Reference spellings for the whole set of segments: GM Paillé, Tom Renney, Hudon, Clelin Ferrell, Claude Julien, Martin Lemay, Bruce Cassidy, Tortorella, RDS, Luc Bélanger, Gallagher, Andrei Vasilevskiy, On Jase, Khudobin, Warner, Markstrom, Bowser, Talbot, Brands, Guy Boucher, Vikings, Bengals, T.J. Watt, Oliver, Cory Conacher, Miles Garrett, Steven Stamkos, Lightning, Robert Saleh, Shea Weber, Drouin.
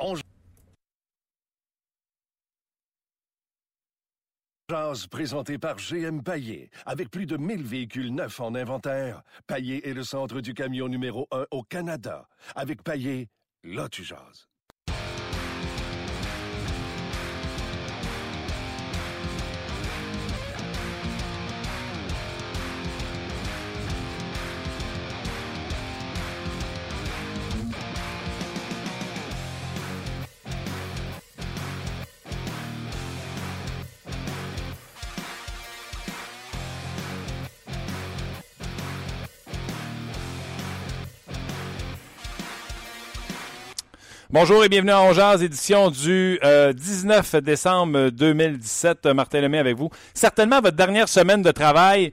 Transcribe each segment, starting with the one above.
On jase, présenté par GM Paillé. Avec plus de 1000 véhicules neufs en inventaire, Paillé est le centre du camion numéro 1 au Canada. Avec Paillé, là tu jases. Bonjour et bienvenue à On Jase, édition du 19 décembre 2017. Martin Lemay avec vous. Certainement votre dernière semaine de travail.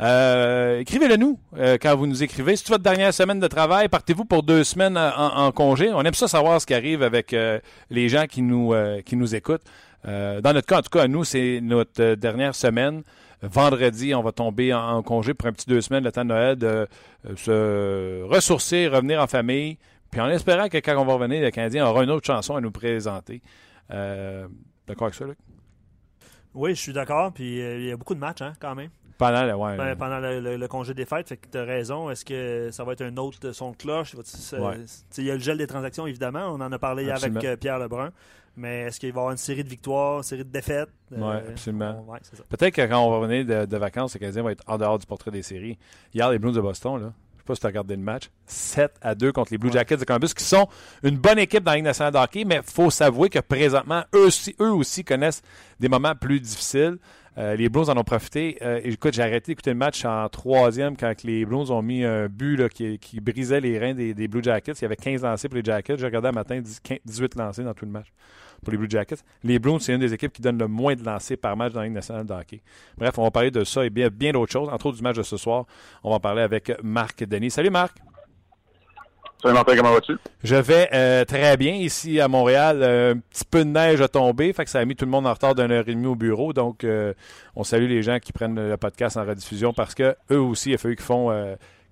Écrivez-le nous quand vous nous écrivez. Si c'est votre dernière semaine de travail, partez-vous pour 2 semaines en congé. On aime ça savoir ce qui arrive avec les gens qui nous écoutent. Dans notre cas, en tout cas, nous, c'est notre dernière semaine. Vendredi, on va tomber en congé pour un petit 2 semaines, le temps de Noël, de se ressourcer, revenir en famille. Puis en espérant que quand on va revenir, le Canadien aura une autre chanson à nous présenter. D'accord avec ça, Luc? Oui, je suis d'accord. Puis il y a beaucoup de matchs, hein, quand même. Pendant le congé des fêtes, fait que tu as raison. Est-ce que ça va être un autre son de cloche? Il y a le gel des transactions, évidemment. On en a parlé hier avec Pierre Lebrun. Mais est-ce qu'il va y avoir une série de victoires, une série de défaites? Oui, absolument. C'est ça. Peut-être que quand on va revenir de vacances, le Canadien va être en dehors du portrait des séries. Hier, les Blues de Boston, là. Je ne sais pas si tu as regardé le match, 7-2 contre les Blue Jackets de Columbus, qui sont une bonne équipe dans la Ligue nationale de hockey, mais il faut s'avouer que présentement, eux aussi connaissent des moments plus difficiles. Les Blues en ont profité. Écoute, j'ai arrêté d'écouter le match en 3e quand les Blues ont mis un but là, qui brisait les reins des Blue Jackets. Il y avait 15 lancés pour les Jackets. J'ai regardé un matin 18 lancés dans tout le match pour les Blue Jackets. Les Blues, c'est une des équipes qui donne le moins de lancers par match dans la Ligue nationale de hockey. Bref, on va parler de ça et bien d'autres choses, entre autres du match de ce soir. On va en parler avec Marc Denis. Salut Marc! Salut Martin, comment vas-tu? Je vais très bien ici à Montréal. Un petit peu de neige a tombé, fait que ça a mis tout le monde en retard d'1h30 au bureau. Donc, on salue les gens qui prennent le podcast en rediffusion parce que eux aussi, il faut qu'ils font,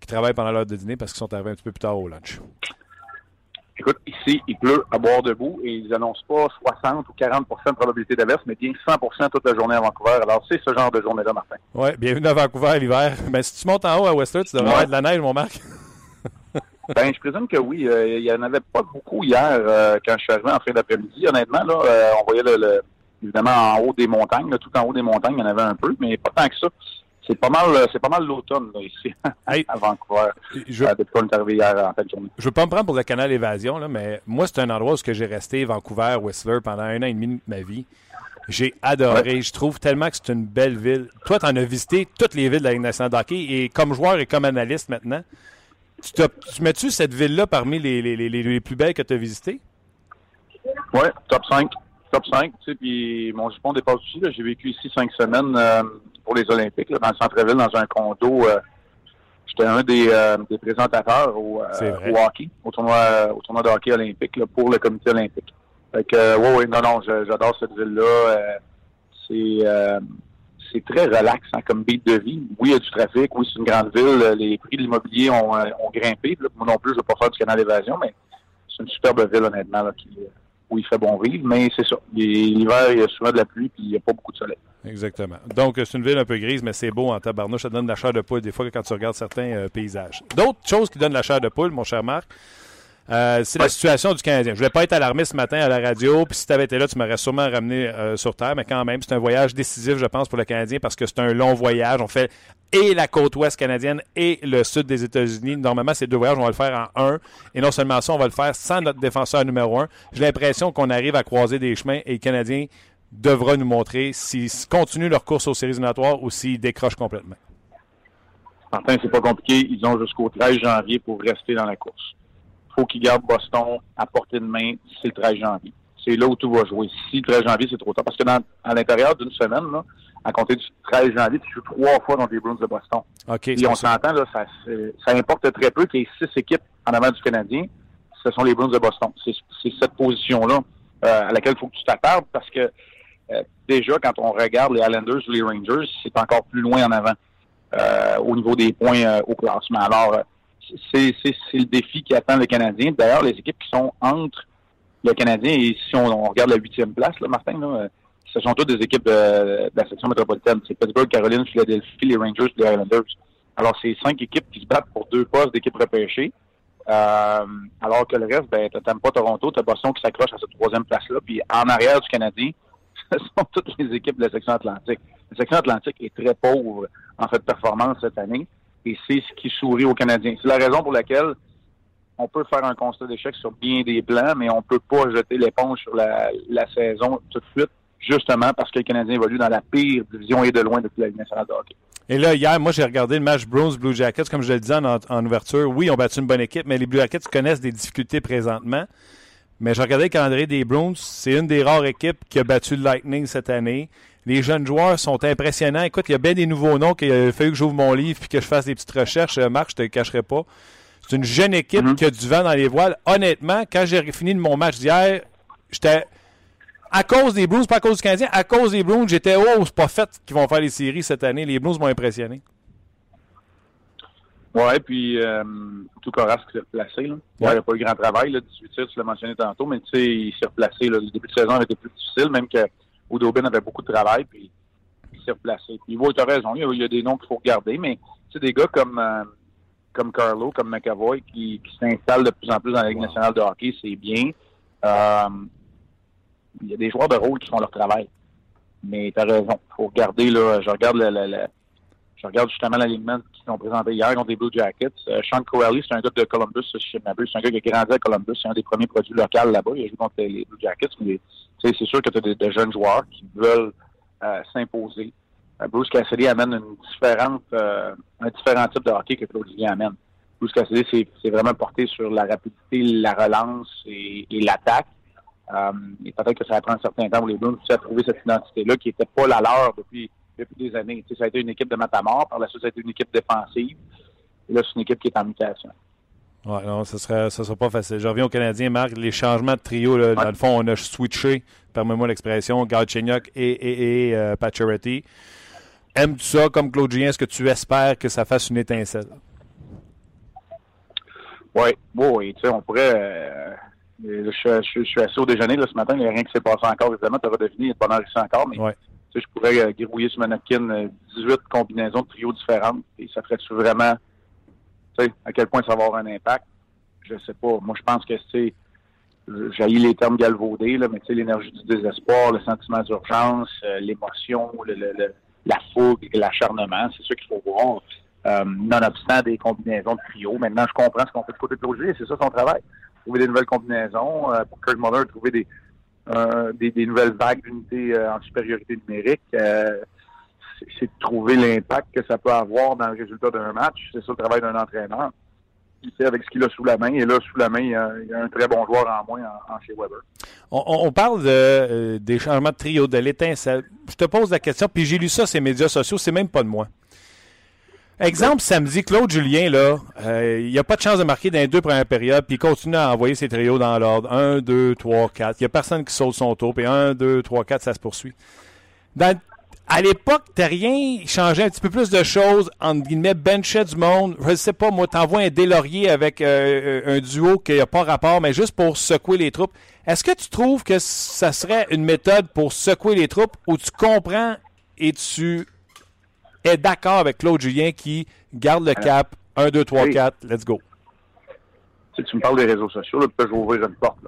qui travaillent pendant l'heure de dîner parce qu'ils sont arrivés un petit peu plus tard au lunch. Écoute, ici, il pleut à boire debout et ils n'annoncent pas 60 ou 40 % de probabilité d'averse, mais bien 100 % toute la journée à Vancouver. Alors, c'est ce genre de journée-là, Martin. Oui, bienvenue à Vancouver l'hiver. Mais si tu montes en haut à Whistler, tu devrais avoir de la neige, mon Marc. Ben, je présume que oui. Il n'y en avait pas beaucoup hier quand je suis arrivé en fin d'après-midi. Honnêtement, là, on voyait évidemment en haut des montagnes, là, tout en haut des montagnes, il y en avait un peu, mais pas tant que ça. C'est pas mal l'automne là, ici à Vancouver. Depuis qu'on est arrivé hier en fin de journée. Je veux pas me prendre pour le canal Évasion, là, mais moi c'est un endroit où j'ai resté Vancouver, Whistler pendant 1 an et demi de ma vie. J'ai adoré. Ouais. Je trouve tellement que c'est une belle ville. Toi, tu en as visité toutes les villes de la Ligue nationale de hockey et comme joueur et comme analyste maintenant. Tu mets-tu cette ville-là parmi les plus belles que tu as visitées? Oui, top 5. Top 5, tu sais, puis mon jupon dépasse aussi. J'ai vécu ici 5 semaines pour les Olympiques, là, dans le centre-ville, dans un condo. J'étais un des présentateurs au hockey, au tournoi de hockey olympique, là, pour le comité olympique. Fait que, j'adore cette ville-là. C'est très relax hein, comme beat de vie. Oui, il y a du trafic. Oui, c'est une grande ville. Les prix de l'immobilier ont grimpé. Moi non plus, je ne veux pas faire du canal d'évasion, mais c'est une superbe ville, honnêtement, là, où il fait bon vivre. Mais c'est ça. L'hiver, il y a souvent de la pluie puis il n'y a pas beaucoup de soleil. Exactement. Donc, c'est une ville un peu grise, mais c'est beau en tabarnouche. Ça donne de la chair de poule, des fois, quand tu regardes certains paysages. D'autres choses qui donnent de la chair de poule, mon cher Marc, c'est la situation du Canadien. Je voulais pas être alarmé ce matin à la radio, puis si tu avais été là, tu m'aurais sûrement ramené sur terre, mais quand même, c'est un voyage décisif, je pense, pour le Canadien, parce que c'est un long voyage. On fait et la côte ouest canadienne et le sud des États-Unis. Normalement, ces 2 voyages, on va le faire en 1, et non seulement ça, on va le faire sans notre défenseur numéro 1. J'ai l'impression qu'on arrive à croiser des chemins, et le Canadien devra nous montrer s'ils continuent leur course aux séries éliminatoires ou s'ils décrochent complètement. Martin, c'est pas compliqué. Ils ont jusqu'au 13 janvier pour rester dans la course. Faut qu'ils gardent Boston à portée de main d'ici le 13 janvier. C'est là où tout va jouer. Si le 13 janvier, c'est trop tard. Parce que à l'intérieur d'une semaine, là, à compter du 13 janvier, tu joues 3 fois contre les Bruins de Boston. Okay, et on s'entend, là, ça importe très peu qu'il y ait 6 équipes en avant du Canadien. Ce sont les Bruins de Boston. C'est cette position-là à laquelle il faut que tu t'attardes parce que déjà, quand on regarde les Islanders ou les Rangers, c'est encore plus loin en avant au niveau des points au classement. Alors, c'est le défi qui attend le Canadien. D'ailleurs, les équipes qui sont entre le Canadien. Et si on regarde la 8e place, là, Martin, là, ce sont toutes des équipes de la section métropolitaine. C'est Pittsburgh, Caroline, Philadelphie, les Rangers et les Islanders. Alors, c'est 5 équipes qui se battent pour 2 postes d'équipes repêchées. Alors que le reste, ben, t'aimes pas Toronto, t'as Boston qui s'accroche à cette 3e place-là. Puis en arrière du Canadien, ce sont toutes les équipes de la section atlantique. La section atlantique est très pauvre en fait de performance cette année. Et c'est ce qui sourit aux Canadiens. C'est la raison pour laquelle on peut faire un constat d'échec sur bien des plans, mais on peut pas jeter l'éponge sur la saison tout de suite, justement parce que le Canadien évolue dans la pire division et de loin depuis la Ligue nationale de hockey. Et là, hier, moi, j'ai regardé le match Bruins-Blue Jackets, comme je le disais en ouverture. Oui, ils ont battu une bonne équipe, mais les Blue Jackets connaissent des difficultés présentement. Mais je regardais le calendrier des Bruins. C'est une des rares équipes qui a battu le Lightning cette année. Les jeunes joueurs sont impressionnants. Écoute, il y a bien des nouveaux noms qu'il a fallu que j'ouvre mon livre puis que je fasse des petites recherches. Marc, je te le cacherai pas. C'est une jeune équipe qui a du vent dans les voiles. Honnêtement, quand j'ai fini mon match d'hier, j'étais... À cause des Bruins, pas à cause du Canadien, à cause des Bruins, j'étais « Oh, c'est pas fait qu'ils vont faire les séries cette année. » Les Bruins m'ont impressionné. Oui, puis tout Coras qui s'est replacé. Là. Il n'y a pas eu grand travail, là, 18 tirs, tu l'as mentionné tantôt, mais tu sais, il s'est replacé. Là. Le début de saison avait été plus difficile, même que Khudobin avait beaucoup de travail, puis il s'est replacé. Puis ouais, tu as raison, il y a des noms qu'il faut regarder, mais tu sais, des gars comme Carlo, comme McAvoy, qui s'installent de plus en plus dans la Ligue nationale de hockey, c'est bien. Il y a des joueurs de rôle qui font leur travail. Mais t'as raison. Faut regarder, là. Je regarde justement l'alignement qui sont présentés hier contre les Blue Jackets. Sean Corelli, c'est un gars de Columbus, si je ne m'abuse. C'est un gars qui a grandi à Columbus. C'est un des premiers produits locaux là-bas. Il a joué contre les Blue Jackets. Mais c'est sûr que t'as des jeunes joueurs qui veulent s'imposer. Bruce Cassidy amène un différent type de hockey que Claude Julien amène. Bruce Cassidy, c'est vraiment porté sur la rapidité, la relance et l'attaque. Et peut-être que ça prend un certain temps pour les Bruins à trouver cette identité-là qui n'était pas la leur depuis des années. T'sais, ça a été une équipe de matamor, par la suite ça a été une équipe défensive. Et là, c'est une équipe qui est en mutation. Ouais, non, ce sera pas facile. Je reviens aux Canadiens, Marc. Les changements de trio, là, dans le fond, on a switché, permets-moi l'expression, Galchenyuk et Pacioretty. Aimes-tu ça comme Claude Julien? Est-ce que tu espères que ça fasse une étincelle? Oui. Tu sais, on pourrait... Je suis assis au déjeuner là, ce matin, il n'y a rien qui s'est passé encore, évidemment, tu as redéfini, il n'y a pas d'enrichissement encore, mais je pourrais guérouiller sur ma napkin 18 combinaisons de trios différentes, et ça ferait-tu vraiment, tu sais, à quel point ça va avoir un impact? Je sais pas. Moi, je pense que c'est, j'haïs les termes galvaudés, là, mais tu sais, l'énergie du désespoir, le sentiment d'urgence, l'émotion, la fougue, l'acharnement, c'est sûr qu'il faut voir, nonobstant des combinaisons de trios. Maintenant, je comprends ce qu'on fait de côté de l'autre, et c'est ça son travail. Trouver des nouvelles combinaisons, pour Kirk Muller trouver des nouvelles vagues d'unités en supériorité numérique. C'est de trouver l'impact que ça peut avoir dans le résultat d'un match. C'est ça le travail d'un entraîneur. Il fait avec ce qu'il a sous la main. Et là, sous la main, il y a un très bon joueur en moins en Shea Weber. On parle des changements de trio, de l'étincelle. Je te pose la question, puis j'ai lu ça sur les médias sociaux, c'est même pas de moi. Exemple, samedi, Claude Julien, là, il n'y a pas de chance de marquer dans les 2 premières périodes, puis il continue à envoyer ses trios dans l'ordre. 1, 2, 3, 4. Il n'y a personne qui saute son tour, puis 1, 2, 3, 4, ça se poursuit. À l'époque, t'as rien changé, un petit peu plus de choses, entre guillemets, benchait du monde. Je sais pas, moi, t'envoies un Deslauriers avec un duo qui n'a pas rapport, mais juste pour secouer les troupes. Est-ce que tu trouves que ça serait une méthode pour secouer les troupes où tu comprends et tu... est d'accord avec Claude Julien qui garde le cap. 1, 2, 3, 4, let's go. Tu me parles des réseaux sociaux, là, tu peux ouvrir une porte.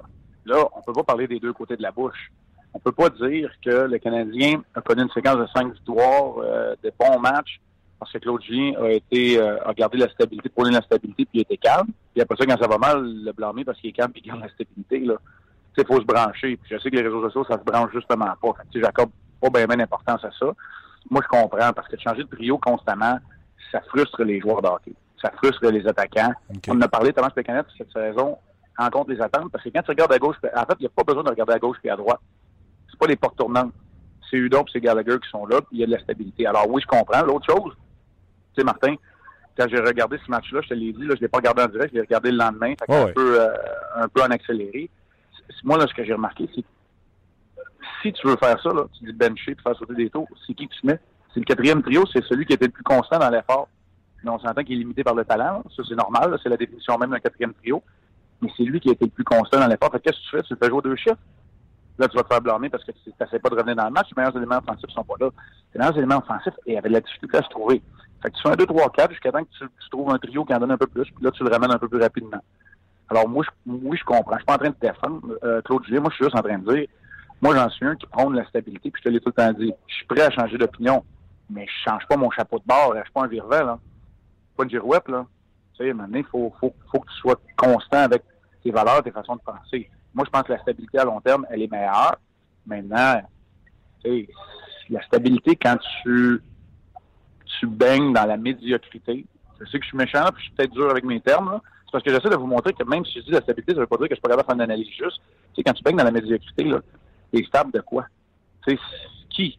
Là, on ne peut pas parler des deux côtés de la bouche. On ne peut pas dire que le Canadien a connu une séquence de 5 victoires, des bons matchs, parce que Claude Julien a gardé la stabilité, prôné la stabilité, puis il était calme. Puis après ça, quand ça va mal, le blâmer parce qu'il est calme et qu'il garde la stabilité. Il faut se brancher. Puis je sais que les réseaux sociaux, ça se branche justement pas. J'accorde pas bien d'importance à ça. Moi, je comprends, parce que de changer de trio constamment, ça frustre les joueurs de hockey. Ça frustre les attaquants. Okay. On en a parlé tellement de Canadiens cette saison, rencontre les attentes, parce que quand tu regardes à gauche, en fait, il n'y a pas besoin de regarder à gauche et à droite. C'est pas les portes tournantes. C'est Hudon et c'est Gallagher qui sont là, puis il y a de la stabilité. Alors oui, je comprends. L'autre chose, tu sais, Martin, quand j'ai regardé ce match-là, je te l'ai dit, là, je ne l'ai pas regardé en direct, je l'ai regardé le lendemain, fait un peu en accéléré. Moi, là, ce que j'ai remarqué, c'est si tu veux faire ça, là, tu dis bencher pour faire sauter des tours, c'est qui que tu mets? C'est le 4e trio, c'est celui qui était le plus constant dans l'effort. Mais on s'entend qu'il est limité par le talent. Ça, c'est normal. Là, c'est la définition même d'un 4e trio. mais c'est lui qui a été le plus constant dans l'effort. Fait que qu'est-ce que tu fais? Tu fais jouer deux chiffres? Là, tu vas te faire blâmer parce que tu n'essaies pas de revenir dans le match. Les meilleurs éléments offensifs ne sont pas là. Les meilleurs éléments offensifs, et avec de la difficulté à se trouver. Fait que tu fais un 2, 3, 4 jusqu'à temps que tu trouves un trio qui en donne un peu plus, puis là, tu le ramènes un peu plus rapidement. Alors, moi, je comprends. Je suis pas en train de défendre Claude Julien. Moi, je suis juste en train de dire, moi, j'en suis un qui prône la stabilité, puis je te l'ai tout le temps dit. Je suis prêt à changer d'opinion, mais je change pas mon chapeau de bord. Je suis pas un virevelle, là. Pas une girouette, là. Tu sais, à un moment donné, faut que tu sois constant avec tes valeurs, tes façons de penser. Moi, je pense que la stabilité à long terme, elle est meilleure. Maintenant, tu sais, la stabilité, quand tu baignes dans la médiocrité, je sais que je suis méchant, puis je suis peut-être dur avec mes termes, là. C'est parce que j'essaie de vous montrer que même si je dis la stabilité, ça veut pas dire que je suis pas capable de faire une analyse juste. Tu sais, quand tu baignes dans la médiocrité, là, t'es stable de quoi? Tu sais,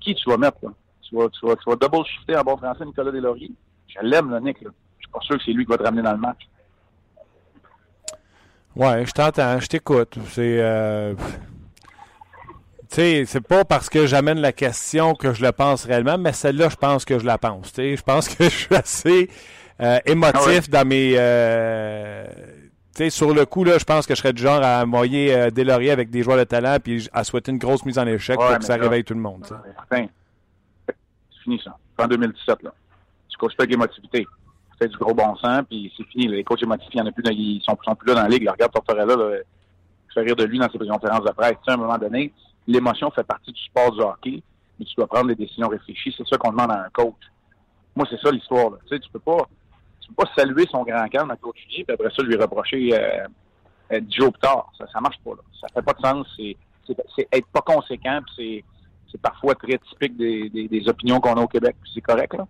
qui tu vas mettre, là? Tu vas double-shifter en bon français Nicolas Deslauriers. Je l'aime, le Nick, là. Je suis pas sûr que c'est lui qui va te ramener dans le match. Ouais, je t'entends, je t'écoute. C'est... Tu sais, c'est pas parce que j'amène la question que je la pense réellement, mais celle-là, je pense que je la pense. Tu sais, je pense que je suis assez émotif dans mes... tu sais, sur le coup, là, je pense que je serais du genre à envoyer Deslauriers avec des joueurs de talent puis à souhaiter une grosse mise en échec pour que ça réveille tout le monde. C'est fini, ça. C'est en 2017, là. Tu coaches pas avec l'émotivité. C'est du gros bon sens, puis c'est fini. Là. Les coachs émotifs, il y en a plus, ils sont plus là dans la ligue. Là, regarde Tortorella, là, je fais rire de lui dans ses conférences de presse. Tu sais, à un moment donné, l'émotion fait partie du sport du hockey, mais tu dois prendre des décisions réfléchies. C'est ça qu'on demande à un coach. Moi, c'est ça l'histoire. Là. Tu sais, tu peux pas saluer son grand calme à Claude Julien, puis après ça, lui reprocher 10 jours plus tard. Ça marche pas. Là. Ça fait pas de sens. C'est être pas conséquent, puis c'est parfois très typique des opinions qu'on a au Québec, puis c'est correct, là.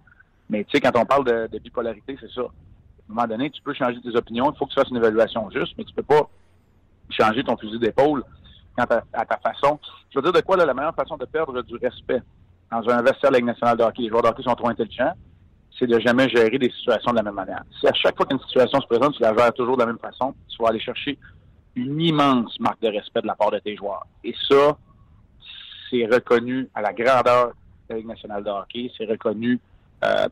Mais tu sais, quand on parle de bipolarité, c'est ça. À un moment donné, tu peux changer tes opinions, il faut que tu fasses une évaluation juste, mais tu peux pas changer ton fusil d'épaule quant à ta façon. Je veux dire de quoi, là, la meilleure façon de perdre du respect dans un vestiaire de la Ligue nationale de hockey, les joueurs de hockey sont trop intelligents, c'est de jamais gérer des situations de la même manière. Si à chaque fois qu'une situation se présente, tu la gères toujours de la même façon, tu vas aller chercher une immense marque de respect de la part de tes joueurs. Et ça, c'est reconnu à la grandeur de la Ligue nationale de hockey, c'est reconnu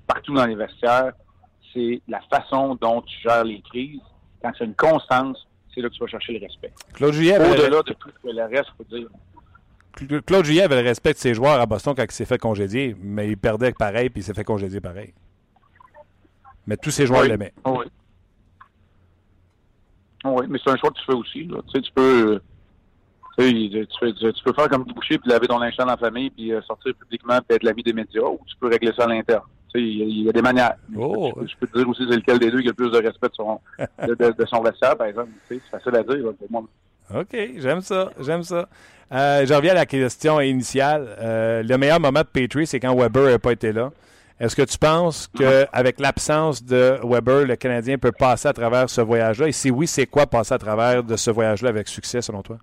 partout dans les vestiaires, c'est la façon dont tu gères les crises. Quand c'est une constance, c'est là que tu vas chercher le respect. Claude Julien au-delà de tout le reste, faut dire. Claude Julien avait le respect de ses joueurs à Boston quand il s'est fait congédier, mais il perdait pareil puis il s'est fait congédier pareil. Mais tous ses joueurs l'aimaient. Oui. Oui, mais c'est un choix que tu fais aussi. Là. Tu sais, tu peux faire comme Guy Boucher puis laver ton linge dans la famille puis sortir publiquement puis être l'ami des médias ou tu peux régler ça à l'interne. Il y a des manières. Oh. Je peux te dire aussi c'est lequel des deux qui a le plus de respect de son vestiaire, par exemple. C'est facile à dire pour moi. OK, j'aime ça. Je reviens à la question initiale. Le meilleur moment de Petry, c'est quand Weber n'a pas été là. Est-ce que tu penses qu'avec l'absence de Weber, le Canadien peut passer à travers ce voyage-là? Et si oui, c'est quoi passer à travers de ce voyage-là avec succès, selon toi?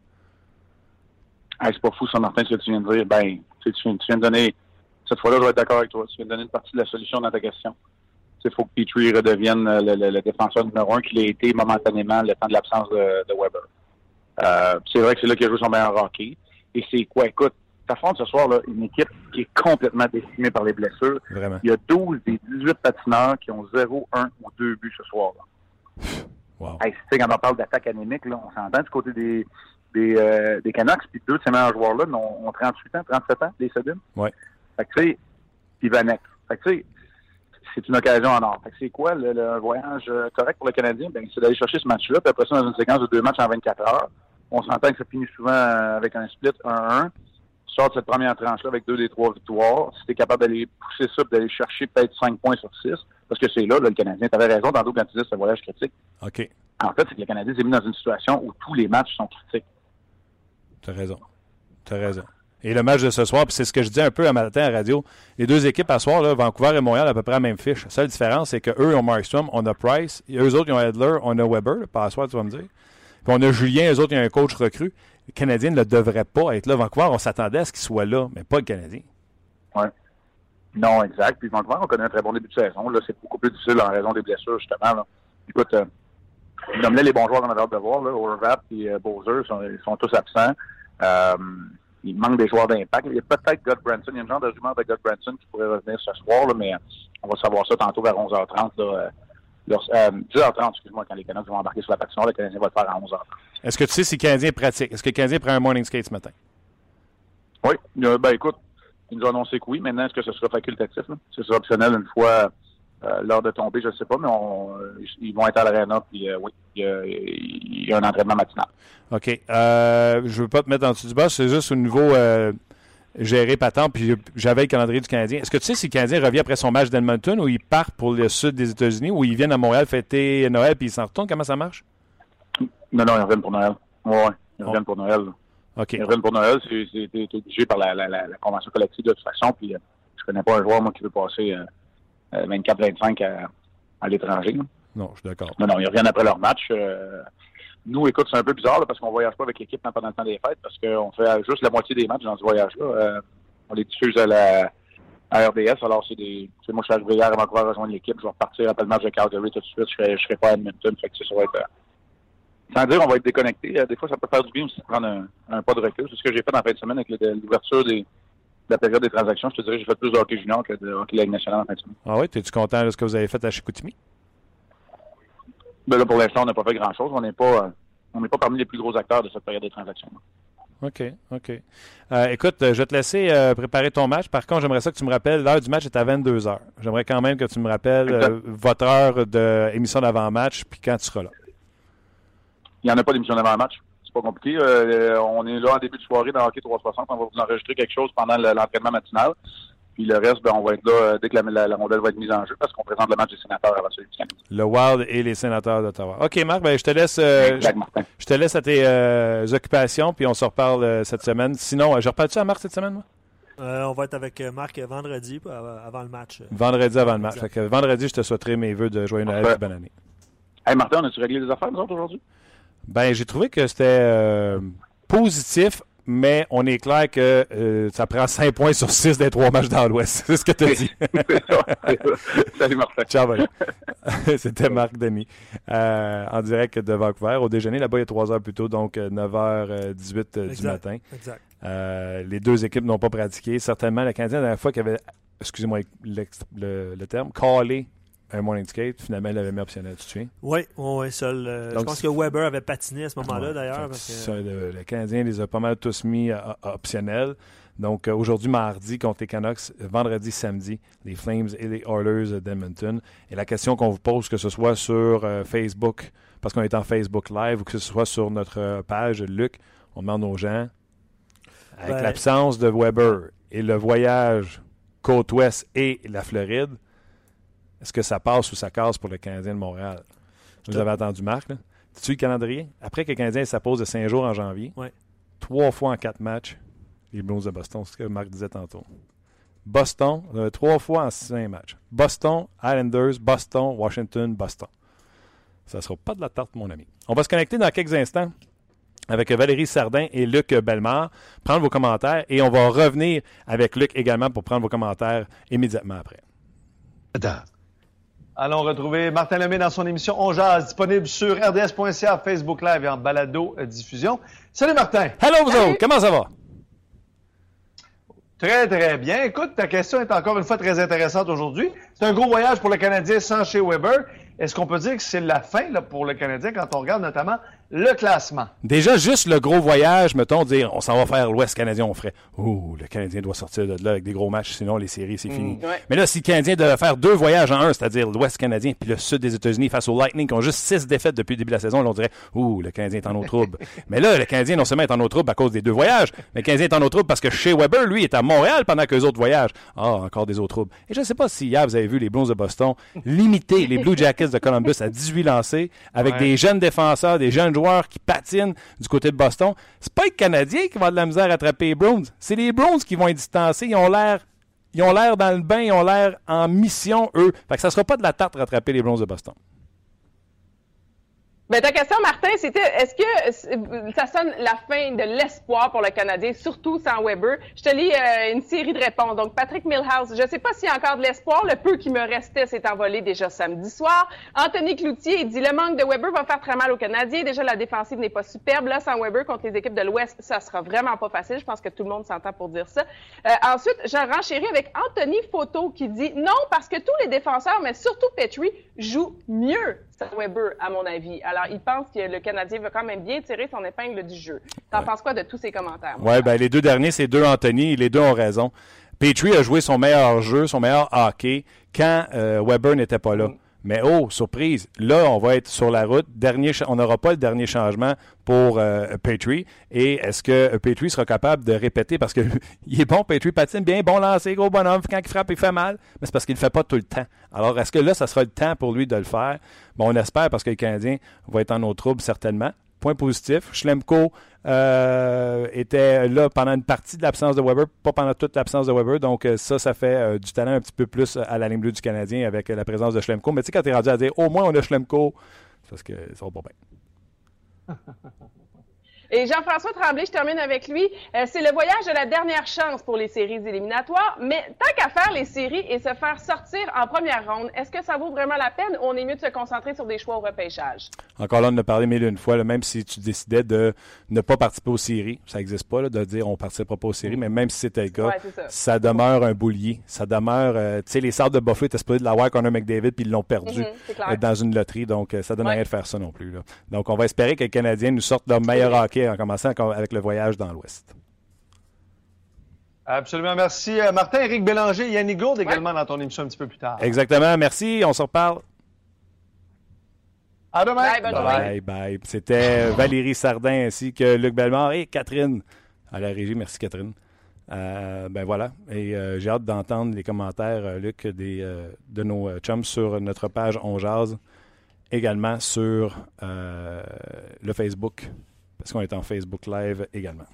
Ah, c'est pas fou, ça, Martin, ce que tu viens de dire. Ben, tu viens de donner... Cette fois-là, je vais être d'accord avec toi. Tu viens de donner une partie de la solution dans ta question. Il faut que Petry redevienne le défenseur numéro 1 qu'il a été momentanément le temps de l'absence de Weber. C'est vrai que c'est là qu'il a joué son meilleur hockey. Et c'est quoi? Écoute, t'affrontes ce soir là, une équipe qui est complètement décimée par les blessures. Vraiment. Il y a 12 des 18 patineurs qui ont 0, 1 ou 2 buts ce soir-là. Wow. Hey, tu sais, quand on parle d'attaque anémique, là, on s'entend du côté des Canucks. Puis deux de ces meilleurs joueurs-là ont 38 ans, 37 ans, les Sedins. Oui. Fait que, tu sais, il va naître. Fait que, tu sais, c'est une occasion en or. Fait que, c'est quoi le voyage correct pour le Canadien? Ben, c'est d'aller chercher ce match-là, puis après ça, dans une séquence de 2 matchs en 24 heures. On s'entend que ça finit souvent avec un split 1-1. Tu sors de cette première tranche-là avec 2 des 3 victoires. Si t'es capable d'aller pousser ça, puis d'aller chercher peut-être 5 points sur 6, parce que c'est là, le Canadien. T'avais raison, tantôt, quand tu disais ce voyage critique. OK. En fait, c'est que le Canadien s'est mis dans une situation où tous les matchs sont critiques. T'as raison. Et le match de ce soir, puis c'est ce que je disais un peu un matin à la radio, les deux équipes à soir, là, Vancouver et Montréal, à peu près la même fiche. La seule différence, c'est qu'eux ont Markstrom, on a Price, et eux autres, ils ont Adler, on a Weber, là, pas à soir, tu vas me dire. Puis on a Julien, eux autres, ils ont un coach recru. Le Canadien ne devrait pas être là. Vancouver, on s'attendait à ce qu'il soit là, mais pas le Canadien. Oui. Non, exact. Puis Vancouver, on connaît un très bon début de saison. Là, c'est beaucoup plus difficile en raison des blessures, justement. Là. Écoute, je nommais les bons joueurs qu'on avait hâte de voir, là. Horvat et Bowser, ils sont tous absents. Il manque des joueurs d'impact. Il y a peut-être Gudbranson. Il y a une genre de rumeur de Gudbranson qui pourrait revenir ce soir, là, mais on va savoir ça tantôt vers 11h30. Là, 10h30, excuse-moi, quand les Canucks vont embarquer sur la patinoire, le Canadien va le faire à 11h30. Est-ce que tu sais si le Canadien pratique? Est-ce que le Canadien prend un morning skate ce matin? Oui. Écoute, ils nous ont annoncé que oui. Maintenant, est-ce que ce sera facultatif? Ce sera optionnel une fois l'heure de tomber, je ne sais pas, mais ils vont être à l'aréna, puis oui, il y a un entraînement matinal. OK. Je ne veux pas te mettre en dessous du bas, c'est juste au niveau géré patent, puis j'avais le calendrier du Canadien. Est-ce que tu sais si le Canadien revient après son match d'Edmonton, où il part pour le sud des États-Unis, où ils viennent à Montréal fêter Noël, puis ils s'en retournent? Comment ça marche? Non, ils reviennent pour Noël. Oui, ils reviennent pour Noël. Okay. Ils reviennent pour Noël, c'est obligé par la convention collective de toute façon, puis je connais pas un joueur, moi, qui veut passer 24-25 à l'étranger. Là. Non, je suis d'accord. Non, ils reviennent après leur match. Nous, écoute, c'est un peu bizarre là, parce qu'on ne voyage pas avec l'équipe pendant le temps des fêtes parce qu'on fait juste la moitié des matchs dans ce voyage-là. On les diffuse à RDS. Alors, moi, je suis arrivé hier à Vancouver rejoindre l'équipe. Je vais repartir après le match de Calgary tout de suite. Je serai pas à Edmonton. Fait que ça va être... sans dire, on va être déconnecté. Des fois, ça peut faire du bien aussi de prendre un pas de recul. C'est ce que j'ai fait en fin de semaine avec l'ouverture de la période des transactions. Je te dirais, j'ai fait plus de hockey junior que de hockey de la Ligue nationale en fin de semaine. Ah oui? T'es-tu content de ce que vous avez fait à Chicoutimi? Ben là, pour l'instant, on n'a pas fait grand-chose. On n'est pas parmi les plus gros acteurs de cette période des transactions. OK. Écoute, je vais te laisser préparer ton match. Par contre, j'aimerais ça que tu me rappelles, l'heure du match est à 22h. J'aimerais quand même que tu me rappelles votre heure d'émission d'avant-match puis quand tu seras là. Il n'y en a pas d'émission d'avant-match. C'est pas compliqué. On est là en début de soirée dans Hockey 360. On va vous enregistrer quelque chose pendant l'entraînement matinal. Puis le reste, on va être là dès que la rondelle va être mise en jeu parce qu'on présente le match des Sénateurs avant celui du Canadien. Le Wild et les Sénateurs d'Ottawa. OK, Marc, je te laisse à tes occupations, puis on se reparle cette semaine. Sinon, je reparle-tu à Marc cette semaine, moi? On va être avec Marc vendredi avant le match. Vendredi avant le match. Fait que vendredi, je te souhaiterai mes vœux de joyeux Noël et bonne année. Hey Martin, on a-tu réglé les affaires, nous autres, aujourd'hui? J'ai trouvé que c'était positif. Mais on est clair que ça prend 5 points sur 6 des 3 matchs dans l'Ouest. C'est ce que tu as dit. C'est ça. Salut Martin. Ciao. C'était Marc Denis en direct de Vancouver. Au déjeuner, là-bas, il est 3 heures plus tôt, donc 9h18 du matin. Exact. Les deux équipes n'ont pas pratiqué. Certainement, le Canadien, la dernière fois qu'il avait, excusez-moi le terme, callé un morning skate, finalement, il l'avait mis optionnel, tu te souviens? Oui, seul. Je pense que Weber avait patiné à ce moment-là, d'ailleurs. Le Canadien les a pas mal tous mis optionnels. Donc, aujourd'hui, mardi, contre les Canucks. Vendredi, samedi, les Flames et les Oilers d'Edmonton. Et la question qu'on vous pose, que ce soit sur Facebook, parce qu'on est en Facebook Live, ou que ce soit sur notre page, Luc, on demande aux gens, avec l'absence de Weber et le voyage Côte-Ouest et la Floride, est-ce que ça passe ou ça casse pour le Canadien de Montréal? Vous avez entendu Marc, là. Tu le calendrier? Après que le Canadien s'appose de 5 jours en janvier, 3 fois en 4 matchs, les Blues de Boston, c'est ce que Marc disait tantôt. Boston, 3 fois en 5 matchs. Boston, Islanders, Boston, Washington, Boston. Ça ne sera pas de la tarte, mon ami. On va se connecter dans quelques instants avec Valérie Sardin et Luc Bellemare. Prendre vos commentaires et on va revenir avec Luc également pour prendre vos commentaires immédiatement après. Allons retrouver Martin Lemay dans son émission On Jase, disponible sur rds.ca, Facebook Live et en balado-diffusion. Salut Martin! Hello vous autres! Comment ça va? Très, très bien. Écoute, ta question est encore une fois très intéressante aujourd'hui. C'est un gros voyage pour le Canadien sans Shea Weber. Est-ce qu'on peut dire que c'est la fin là, pour le Canadien quand on regarde notamment le classement? Déjà, juste le gros voyage, mettons, dire on s'en va faire l'Ouest canadien, on ferait « Ouh, le Canadien doit sortir de là avec des gros matchs, sinon les séries, c'est fini. » Mais là, si le Canadien devait faire 2 voyages en un, c'est-à-dire l'Ouest canadien puis le sud des États-Unis face au Lightning qui ont juste 6 défaites depuis le début de la saison, là, on dirait « Ouh, le Canadien est en eau trouble. » Mais là, le Canadien non seulement est en eau trouble à cause des 2 voyages, mais le Canadien est en eau trouble parce que Shea Weber, lui, est à Montréal pendant que les autres voyagent. Ah, encore des eaux troubles. Et je ne sais pas si hier, vous avez vu les Blues de Boston limiter les Blue Jackets de Columbus à 18 lancés avec des jeunes défenseurs, des jeunes joueurs qui patinent du côté de Boston. C'est pas les Canadiens qui vont avoir de la misère à attraper les Browns. C'est les Browns qui vont être distancés. Ils ont l'air dans le bain, ils ont l'air en mission, eux. Fait que ça sera pas de la tarte rattraper les Browns de Boston. Ben, ta question, Martin, c'était est-ce que ça sonne la fin de l'espoir pour le Canadien, surtout sans Weber? Je te lis une série de réponses. Donc, Patrick Milhouse, je ne sais pas s'il y a encore de l'espoir. Le peu qui me restait s'est envolé déjà samedi soir. Anthony Cloutier dit le manque de Weber va faire très mal aux Canadiens. Déjà, la défensive n'est pas superbe. Là, sans Weber contre les équipes de l'Ouest, ça sera vraiment pas facile. Je pense que tout le monde s'entend pour dire ça. Ensuite, je renchéris avec Anthony Photo qui dit non, parce que tous les défenseurs, mais surtout Petry, jouent mieux sans Weber, à mon avis. Alors, il pense que le Canadien veut quand même bien tirer son épingle du jeu. T'en penses quoi de tous ces commentaires? Oui, bien, les deux derniers, c'est deux Anthony, les deux ont raison. Petry a joué son meilleur jeu, son meilleur hockey, quand Weber n'était pas là. Mais oh, surprise, là, on va être sur la route. On n'aura pas le dernier changement pour Petry. Et est-ce que Petry sera capable de répéter? Parce que il est bon, Petry patine bien, bon lancer, gros bonhomme. Quand il frappe, il fait mal. Mais c'est parce qu'il ne le fait pas tout le temps. Alors, est-ce que là, ça sera le temps pour lui de le faire? Bon, on espère, parce que le Canadien va être en eau trouble, certainement. Point positif, Schlemko était là pendant une partie de l'absence de Weber, pas pendant toute l'absence de Weber. Donc ça fait du talent un petit peu plus à la ligne bleue du Canadien avec la présence de Schlemko. Mais tu sais, quand tu es rendu à dire « au moins on a Schlemko », c'est parce que ça va pas bien. Et Jean-François Tremblay, je termine avec lui. C'est le voyage de la dernière chance pour les séries éliminatoires. Mais tant qu'à faire les séries et se faire sortir en première ronde, est-ce que ça vaut vraiment la peine ou on est mieux de se concentrer sur des choix au repêchage? Encore là, on en a parlé mille et une fois. Là, même si tu décidais de ne pas participer aux séries, ça n'existe pas là, de dire on ne participera pas aux séries, mais même si c'était le cas, ça demeure un boulier. Ça demeure, tu sais, les Sabres de Buffalo étaient supposés de l'avoir qu'on a McDavid puis ils l'ont perdu dans une loterie. Donc, ça ne donne rien de faire ça non plus. Là. Donc, on va espérer que les Canadiens nous sortent leur meilleur hockey en commençant avec le voyage dans l'Ouest. Absolument, merci. Martin, Éric Bélanger, Yanni Gourde également dans ton émission un petit peu plus tard. Exactement, merci. On se reparle. À demain. Bye, bye. C'était Valérie Sardin ainsi que Luc Bellemare et Catherine à la régie. Merci, Catherine. Ben voilà. Et j'ai hâte d'entendre les commentaires, Luc, de nos chums sur notre page On Jase, également sur le Facebook. Parce qu'on est en Facebook Live également.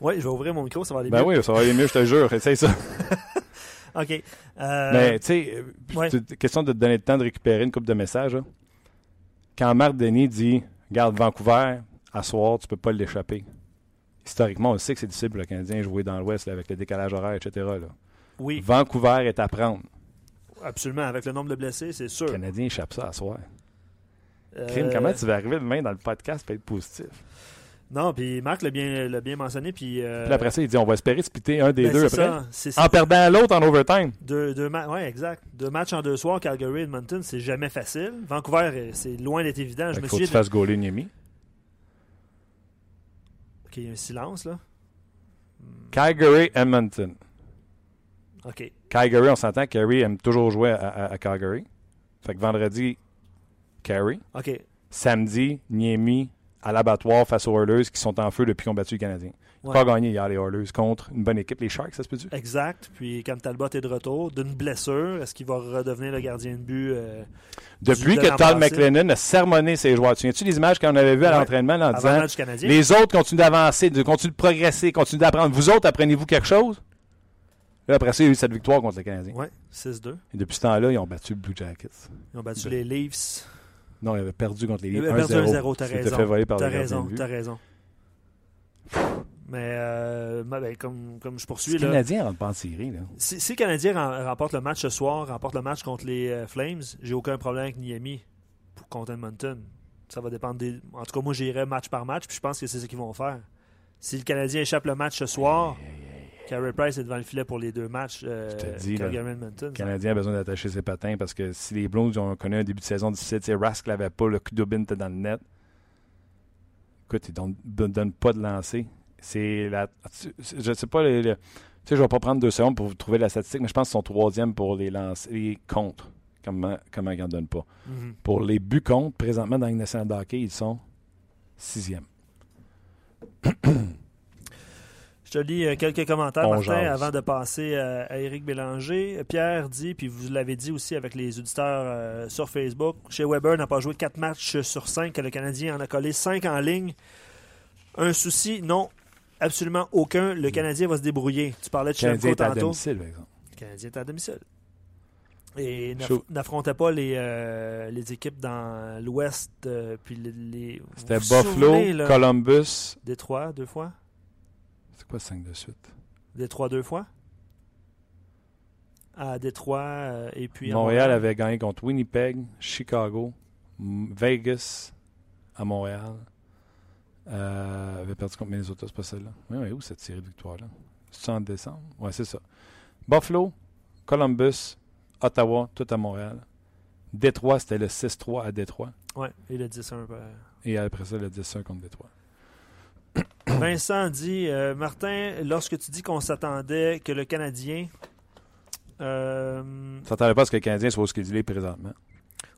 Oui, je vais ouvrir mon micro, ça va aller mieux. Ben oui, ça va aller mieux, je te jure. Essaye ça. OK. Mais tu sais, question de te donner le temps de récupérer une couple de messages. Là. Quand Marc Denis dit « Garde Vancouver, à soir, tu peux pas l'échapper », historiquement, on sait que c'est difficile pour le Canadien jouer dans l'Ouest là, avec le décalage horaire, etc. Là. Oui. Vancouver est à prendre. Absolument, avec le nombre de blessés, c'est sûr. Le Canadien échappe ça à soir. Crime, comment tu vas arriver demain dans le podcast pour être positif? Non, puis Marc l'a bien mentionné. Puis après ça, il dit on va espérer splitter un des deux après. C'est en perdant l'autre en overtime. Oui, exact. 2 matchs en 2 soirs, Calgary et Edmonton, c'est jamais facile. Vancouver, c'est loin d'être évident. Il faut que tu fasses gauler Niemi. OK, il y a un silence, là. Calgary, Edmonton. OK. Calgary, on s'entend. Carey aime toujours jouer à Calgary. Fait que vendredi... Carey. OK. Samedi, Niemi à l'abattoir face aux Oilers qui sont en feu depuis qu'ils ont battu les Canadiens. Ils n'ont pas gagné hier les Oilers contre une bonne équipe, les Sharks, ça se peut-tu? Exact. Puis quand Talbot est de retour, d'une blessure, est-ce qu'il va redevenir le gardien de but? Depuis que Todd McLennan a sermonné ses joueurs. Tu souviens-tu des images qu'on avait vues à l'entraînement en disant les autres continuent d'avancer, continuent de progresser, continuent d'apprendre. Vous autres, apprenez-vous quelque chose? Là, après ça, il y a eu cette victoire contre les Canadiens. Oui, 6-2. Et depuis ce temps-là, ils ont battu le Blue Jackets. Ils ont battu les Leafs. Non, il avait perdu contre les Leafs. Il avait perdu 1-0, t'as raison. T'as raison. Mais comme je poursuis... Si les Canadiens rentrent pas en série, là. Si les Canadiens remportent le match ce soir, remportent le match contre les Flames, j'ai aucun problème avec Niemi contre Edmonton. Ça va dépendre des... En tout cas, moi, j'irai match par match, puis je pense que c'est ce qu'ils vont faire. Si le Canadien échappe le match ce soir... Carey Price est devant le filet pour les 2 matchs. Le Canadien a besoin d'attacher ses patins parce que si les Blues ont connu un début de saison difficile, Rask l'avait pas, le Khudobin était dans le net. Écoute, ils ne donnent pas de lancer. Je ne sais pas, je ne vais pas prendre 2 secondes pour vous trouver la statistique, mais je pense qu'ils sont 3e pour les lancers les contre. Comment ils n'en donnent pas. Mm-hmm. Pour les buts contre, présentement dans la Ligue nationale de hockey, ils sont 6e. Je lis quelques commentaires, Martin, avant de passer à Éric Bélanger. Pierre dit, puis vous l'avez dit aussi avec les auditeurs sur Facebook, Shea Weber n'a pas joué 4 matchs sur 5, que le Canadien en a collé 5 en ligne. Un souci? Non, absolument aucun. Le Canadien va se débrouiller. Tu parlais de Schlemko tantôt. Le Canadien est à domicile, par exemple. Et n'affrontait pas les équipes dans l'Ouest. Puis les C'était Buffalo, souvenez, Columbus. Détroit, deux fois. C'est quoi 5 de suite? Détroit, deux fois. À Détroit et puis... Montréal avait gagné contre Winnipeg, Chicago, Vegas à Montréal. Avait perdu contre Minnesota, c'est pas celle-là. Mais où cette série de victoires-là? C'est en décembre? Oui, c'est ça. Buffalo, Columbus... Ottawa, tout à Montréal. Détroit, c'était le 6-3 à Détroit. Oui, et le 10-1. Et après ça, le 10-1 contre Détroit. Vincent dit, Martin, lorsque tu dis qu'on s'attendait que le Canadien... On ne s'attendait pas à ce que le Canadien soit ce qu'il est présentement.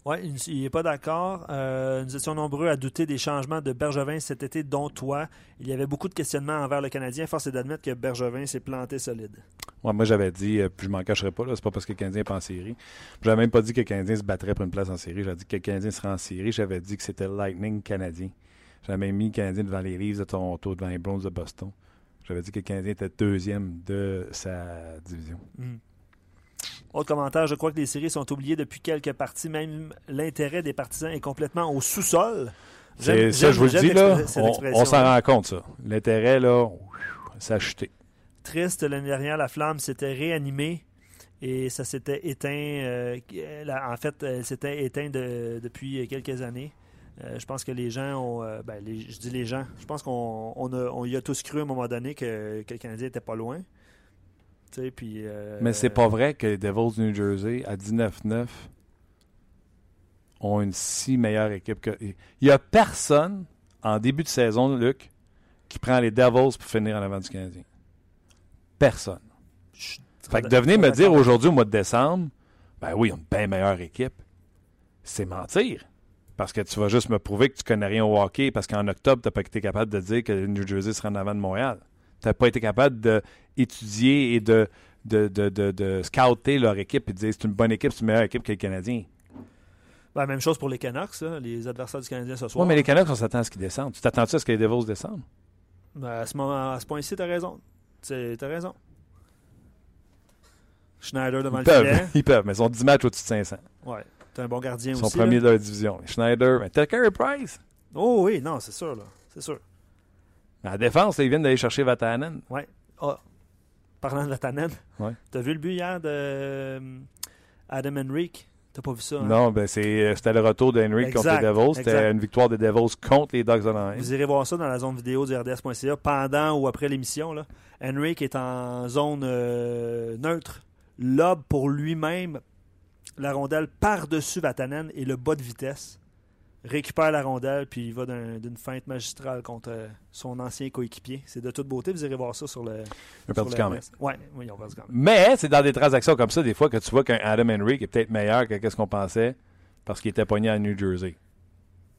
Oui, il n'est pas d'accord. Nous étions nombreux à douter des changements de Bergevin cet été, dont toi. Il y avait beaucoup de questionnements envers le Canadien. Force est d'admettre que Bergevin s'est planté solide. Ouais, moi, j'avais dit, puis je m'en cacherai pas, là, c'est pas parce que le Canadien n'est pas en série. J'avais même pas dit que le Canadien se battrait pour une place en série. J'avais dit que le Canadien serait en série. J'avais dit que c'était Lightning canadien. J'avais même mis le Canadien devant les Leafs de Toronto, devant les Bruins de Boston. J'avais dit que le Canadien était deuxième de sa division. Mm. Autre commentaire, je crois que les séries sont oubliées depuis quelques parties. Même l'intérêt des partisans est complètement au sous-sol. Ça, je vous le dis, là, on s'en rend compte, ça. L'intérêt, là, ça a chuté. Triste, l'année dernière, la flamme s'était réanimée et ça s'était éteint. En fait, elle s'était éteinte depuis quelques années. Je pense que les gens ont... je dis les gens. Je pense qu'on y a tous cru à un moment donné que le Canadien n'était pas loin. Puis, mais c'est pas vrai que les Devils du New Jersey à 19-9 ont une si meilleure équipe que... Il n'y a personne en début de saison, Luc, qui prend les Devils pour finir en avant du Canadien. Personne. Fait que de venir me dire aujourd'hui au mois de décembre, ben oui, ils ont une bien meilleure équipe. C'est mentir. Parce que tu vas juste me prouver que tu connais rien au hockey parce qu'en octobre, tu n'as pas été capable de dire que le New Jersey sera en avant de Montréal. Tu n'as pas été capable d'étudier et de scouter leur équipe et de dire c'est une bonne équipe, c'est une meilleure équipe que les Canadiens. Ben, même chose pour les Canucks, hein, les adversaires du Canadien ce soir. Oui, mais les Canucks, on s'attend à ce qu'ils descendent. Tu t'attends-tu à ce que les Devils descendent? Ben, à ce point-ci, tu as raison. Schneider devant le filet. Ils peuvent, mais ils ont 10 matchs au-dessus de 500. Oui, tu es un bon gardien aussi. Ils sont premiers de leur division. Schneider, ben, tu as Carey Price. Oh oui, non, c'est sûr, là. C'est sûr. En défense, ils viennent d'aller chercher Vatanen. Oui. Ah, parlant de Vatanen, ouais. T'as vu le but hier de Adam Henrique? T'as pas vu ça? Hein? Non, ben c'était le retour d'Henrique contre les Devils. Exact. C'était une victoire des Devils contre les Ducks de Anaheim. Vous irez voir ça dans la zone vidéo du RDS.ca pendant ou après l'émission. Là. Henrique est en zone neutre. Lob pour lui-même, la rondelle par-dessus Vatanen et le bas de vitesse. Récupère la rondelle, puis il va d'une feinte magistrale contre son ancien coéquipier. C'est de toute beauté, vous irez voir ça sur le... Ils ont perdu quand même. Oui, ils ont perdu quand même. Mais c'est dans des transactions comme ça, des fois, que tu vois qu'un Adam Henrique est peut-être meilleur que ce qu'on pensait, parce qu'il était pogné à New Jersey.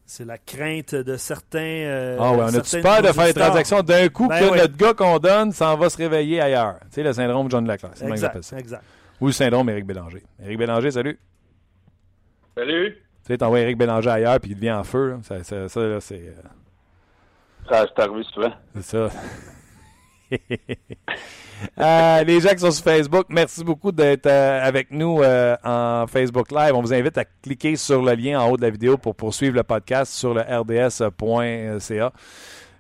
C'est la crainte de certains... on a-tu peur de faire des transactions d'un coup que notre gars qu'on donne s'en va se réveiller ailleurs? Tu sais, le syndrome de John Laclaire, c'est exact, même ça. Exact. Ou le syndrome Éric Bélanger. Éric Bélanger, salut. Salut. Tu sais, t'envoies Éric Bélanger ailleurs puis il devient en feu. Là. Ça là, c'est... Ça, c'est arrivé souvent. C'est ça. Les gens qui sont sur Facebook, merci beaucoup d'être avec nous en Facebook Live. On vous invite à cliquer sur le lien en haut de la vidéo pour poursuivre le podcast sur le rds.ca.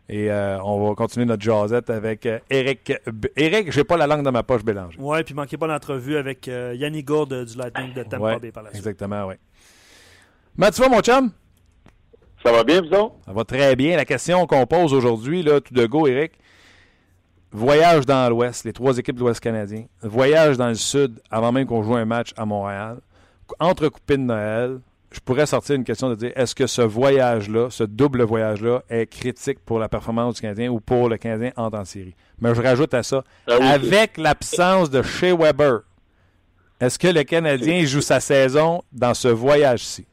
Et on va continuer notre jasette avec Éric. Éric, j'ai pas la langue dans ma poche, Bélanger. Oui, puis manquez pas l'entrevue avec Yanni Gourde du Lightning de Tampa Bay par la suite. Exactement, oui. Comment tu vas, mon chum? Ça va bien, vous autres? Ça va très bien. La question qu'on pose aujourd'hui, là, tout de go, Éric. Voyage dans l'Ouest, les trois équipes de l'Ouest canadien. Voyage dans le Sud, avant même qu'on joue un match à Montréal. Entrecoupé de Noël, je pourrais sortir une question de dire, est-ce que ce voyage-là, ce double voyage-là, est critique pour la performance du Canadien ou pour le Canadien en temps de série? Mais je rajoute à ça, avec l'absence de Shea Weber, est-ce que le Canadien joue sa saison dans ce voyage-ci?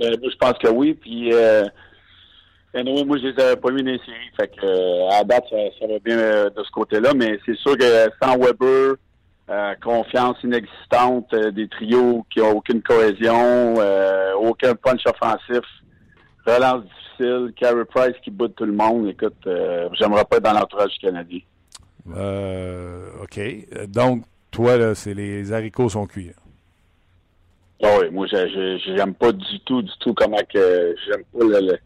Je pense que oui, puis moi, je les avais pas mis dans les séries, fait que, à la date, ça va bien de ce côté-là, mais c'est sûr que sans Weber, confiance inexistante, des trios qui n'ont aucune cohésion, aucun punch offensif, relance difficile, Carey Price qui boude tout le monde, écoute, j'aimerais pas être dans l'entourage du Canadien. OK, donc, toi, là, c'est les haricots sont cuits, là. Ah oui, moi, j'aime pas du tout comment que... J'aime pas le...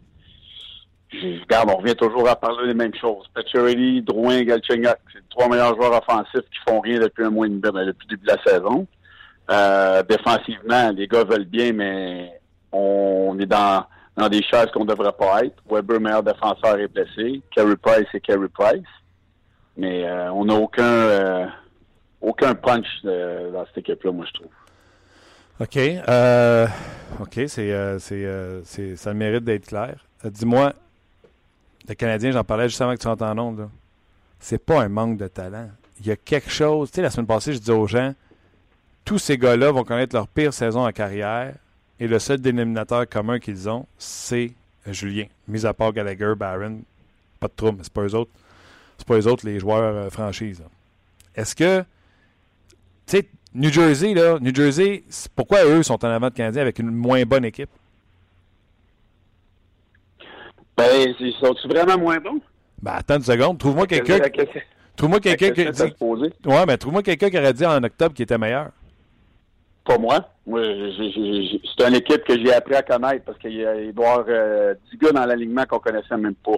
Regarde, on revient toujours à parler des mêmes choses. Petry, Drouin, Galchenyuk, c'est les trois meilleurs joueurs offensifs qui font rien depuis un mois et demi, mais depuis le début de la saison. Défensivement, les gars veulent bien, mais on est dans des chaises qu'on devrait pas être. Weber, meilleur défenseur, est blessé. Carey Price. Mais on n'a aucun punch dans cette équipe-là, moi, je trouve. OK, c'est ça mérite d'être clair. Dis-moi, le Canadien, j'en parlais juste avant que tu rentres en onde, là. C'est pas un manque de talent. Il y a quelque chose... Tu sais, la semaine passée, je disais aux gens, tous ces gars-là vont connaître leur pire saison en carrière et le seul dénominateur commun qu'ils ont, c'est Julien. Mis à part Gallagher, Barron, pas de trouble, mais c'est pas eux autres. C'est pas eux autres, les joueurs franchises. Là. Est-ce que... Tu sais, New Jersey, pourquoi eux sont en avant de Canadien avec une moins bonne équipe? Ben, ils sont-ils vraiment moins bons? Ben, attends une seconde. Trouve-moi quelqu'un qui aurait dit en octobre qu'il était meilleur. Pas moi. Moi, c'est une équipe que j'ai appris à connaître parce qu'il doit y avoir 10 gars dans l'alignement qu'on connaissait même pas.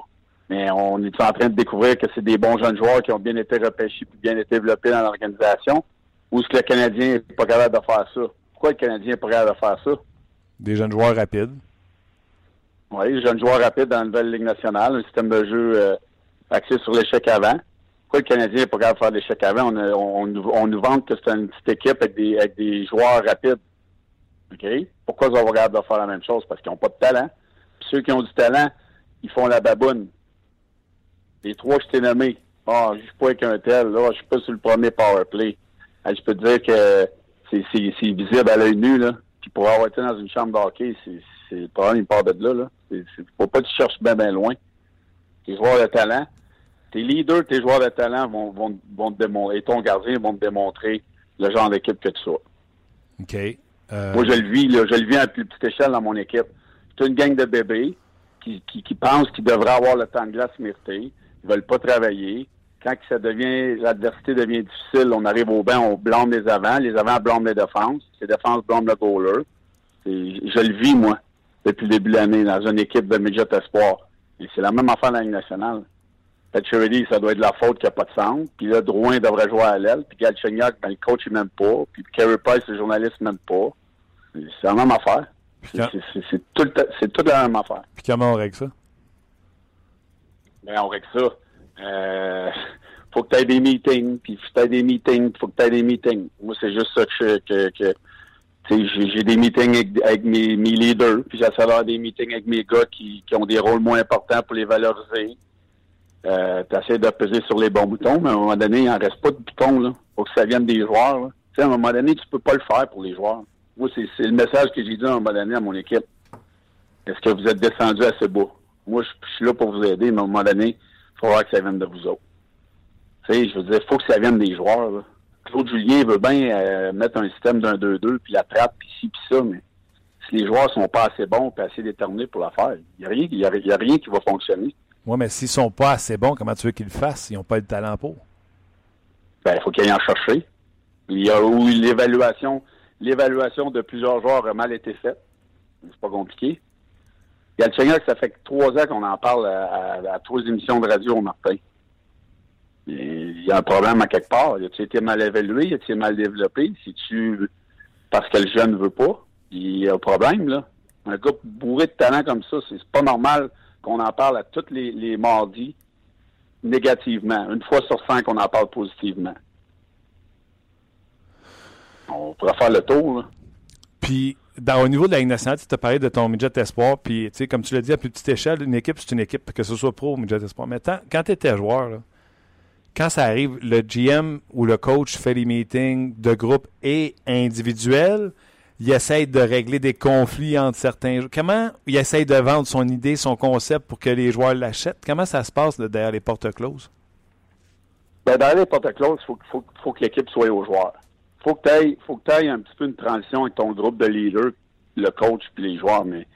Mais on est en train de découvrir que c'est des bons jeunes joueurs qui ont bien été repêchés et bien été développés dans l'organisation. Ou est-ce que le Canadien n'est pas capable de faire ça? Pourquoi le Canadien n'est pas capable de faire ça? Des jeunes joueurs rapides. Oui, les jeunes joueurs rapides dans la nouvelle Ligue nationale, un système de jeu axé sur l'échec avant. Pourquoi le Canadien n'est pas capable de faire l'échec avant? On nous vante que c'est une petite équipe avec des joueurs rapides. OK? Pourquoi ils sont capables de faire la même chose? Parce qu'ils n'ont pas de talent. Puis ceux qui ont du talent, ils font la baboune. Les trois que je t'ai nommés. Ah, je ne suis pas avec un tel. Là, je ne suis pas sur le premier power play. Je peux te dire que c'est visible à l'œil nu, là. Puis pour avoir été dans une chambre de hockey, c'est le problème, il part de là, là. Faut pas que tu cherches bien loin. Tes joueurs de talent, tes leaders, tes joueurs de talent vont te démontrer, et ton gardien vont te démontrer le genre d'équipe que tu sois. OK. Moi, je le vis à plus petite échelle dans mon équipe. C'est une gang de bébés qui pensent qu'ils devraient avoir le temps de glace mérité. Ils veulent pas travailler. Quand l'adversité devient difficile, on arrive au banc, on blâme les avants blâment les défenses blâment le goaler. Je le vis, moi, depuis le début de l'année, dans une équipe de midget espoir. Et c'est la même affaire dans la Ligue nationale. Petry, ça doit être de la faute qu'il n'y a pas de centre. Puis là, Drouin devrait jouer à l'aile. Puis Galchenyuk, le coach, il m'aime pas. Puis Carey Price, le journaliste, il m'aime pas. C'est la même affaire. C'est toute la même affaire. Puis comment on règle ça? Bien, on règle ça. Faut que tu aies des meetings, puis faut que tu aies des meetings. Moi, c'est juste ça que j'ai des meetings avec mes leaders, puis j'essaie d'avoir des meetings avec mes gars qui ont des rôles moins importants pour les valoriser. Tu essaies de peser sur les bons boutons, mais à un moment donné, il n'en reste pas de boutons, là. Faut que ça vienne des joueurs, là. Tu sais, à un moment donné, tu peux pas le faire pour les joueurs. Moi, c'est le message que j'ai dit à un moment donné à mon équipe. Est-ce que vous êtes descendu assez bas? Moi, je suis là pour vous aider, mais à un moment donné, faut voir que ça vienne de vous autres. Tu sais, je veux dire, faut que ça vienne des joueurs, là. Claude Julien veut bien mettre un système d'un 2-2, puis la trappe, puis ci, puis ça, mais si les joueurs sont pas assez bons, puis assez déterminés pour la faire, il n'y a rien qui va fonctionner. Oui, mais s'ils sont pas assez bons, comment tu veux qu'ils le fassent? Ils n'ont pas le talent pour. Ben, il faut qu'ils aillent en chercher. L'évaluation de plusieurs joueurs a mal été faite. C'est pas compliqué. Galchenyuk, ça fait 3 ans qu'on en parle à 3 émissions de radio, Martin. Il y a un problème à quelque part. Il a-tu été mal évalué? Il a-tu mal développé? C'est-tu parce que le jeune ne veut pas? Il y a un problème, là. Un gars bourré de talent comme ça, c'est pas normal qu'on en parle à tous les mardis négativement. 1 fois sur 100 qu'on en parle positivement. On pourrait faire le tour, là. Puis... Au niveau de la Ligue nationale, tu as parlé de ton midget espoir, puis comme tu l'as dit, à plus petite échelle, une équipe, c'est une équipe, que ce soit pro ou midget espoir. Mais quand tu étais joueur, là, quand ça arrive, le GM ou le coach fait des meetings de groupe et individuels, il essaye de régler des conflits entre certains joueurs. Comment il essaye de vendre son idée, son concept pour que les joueurs l'achètent? Comment ça se passe là, derrière les portes closes? Ben, derrière les portes closes, il faut que l'équipe soit aux joueurs. Faut que tu ailles un petit peu une transition avec ton groupe de leaders, le coach et les joueurs, mais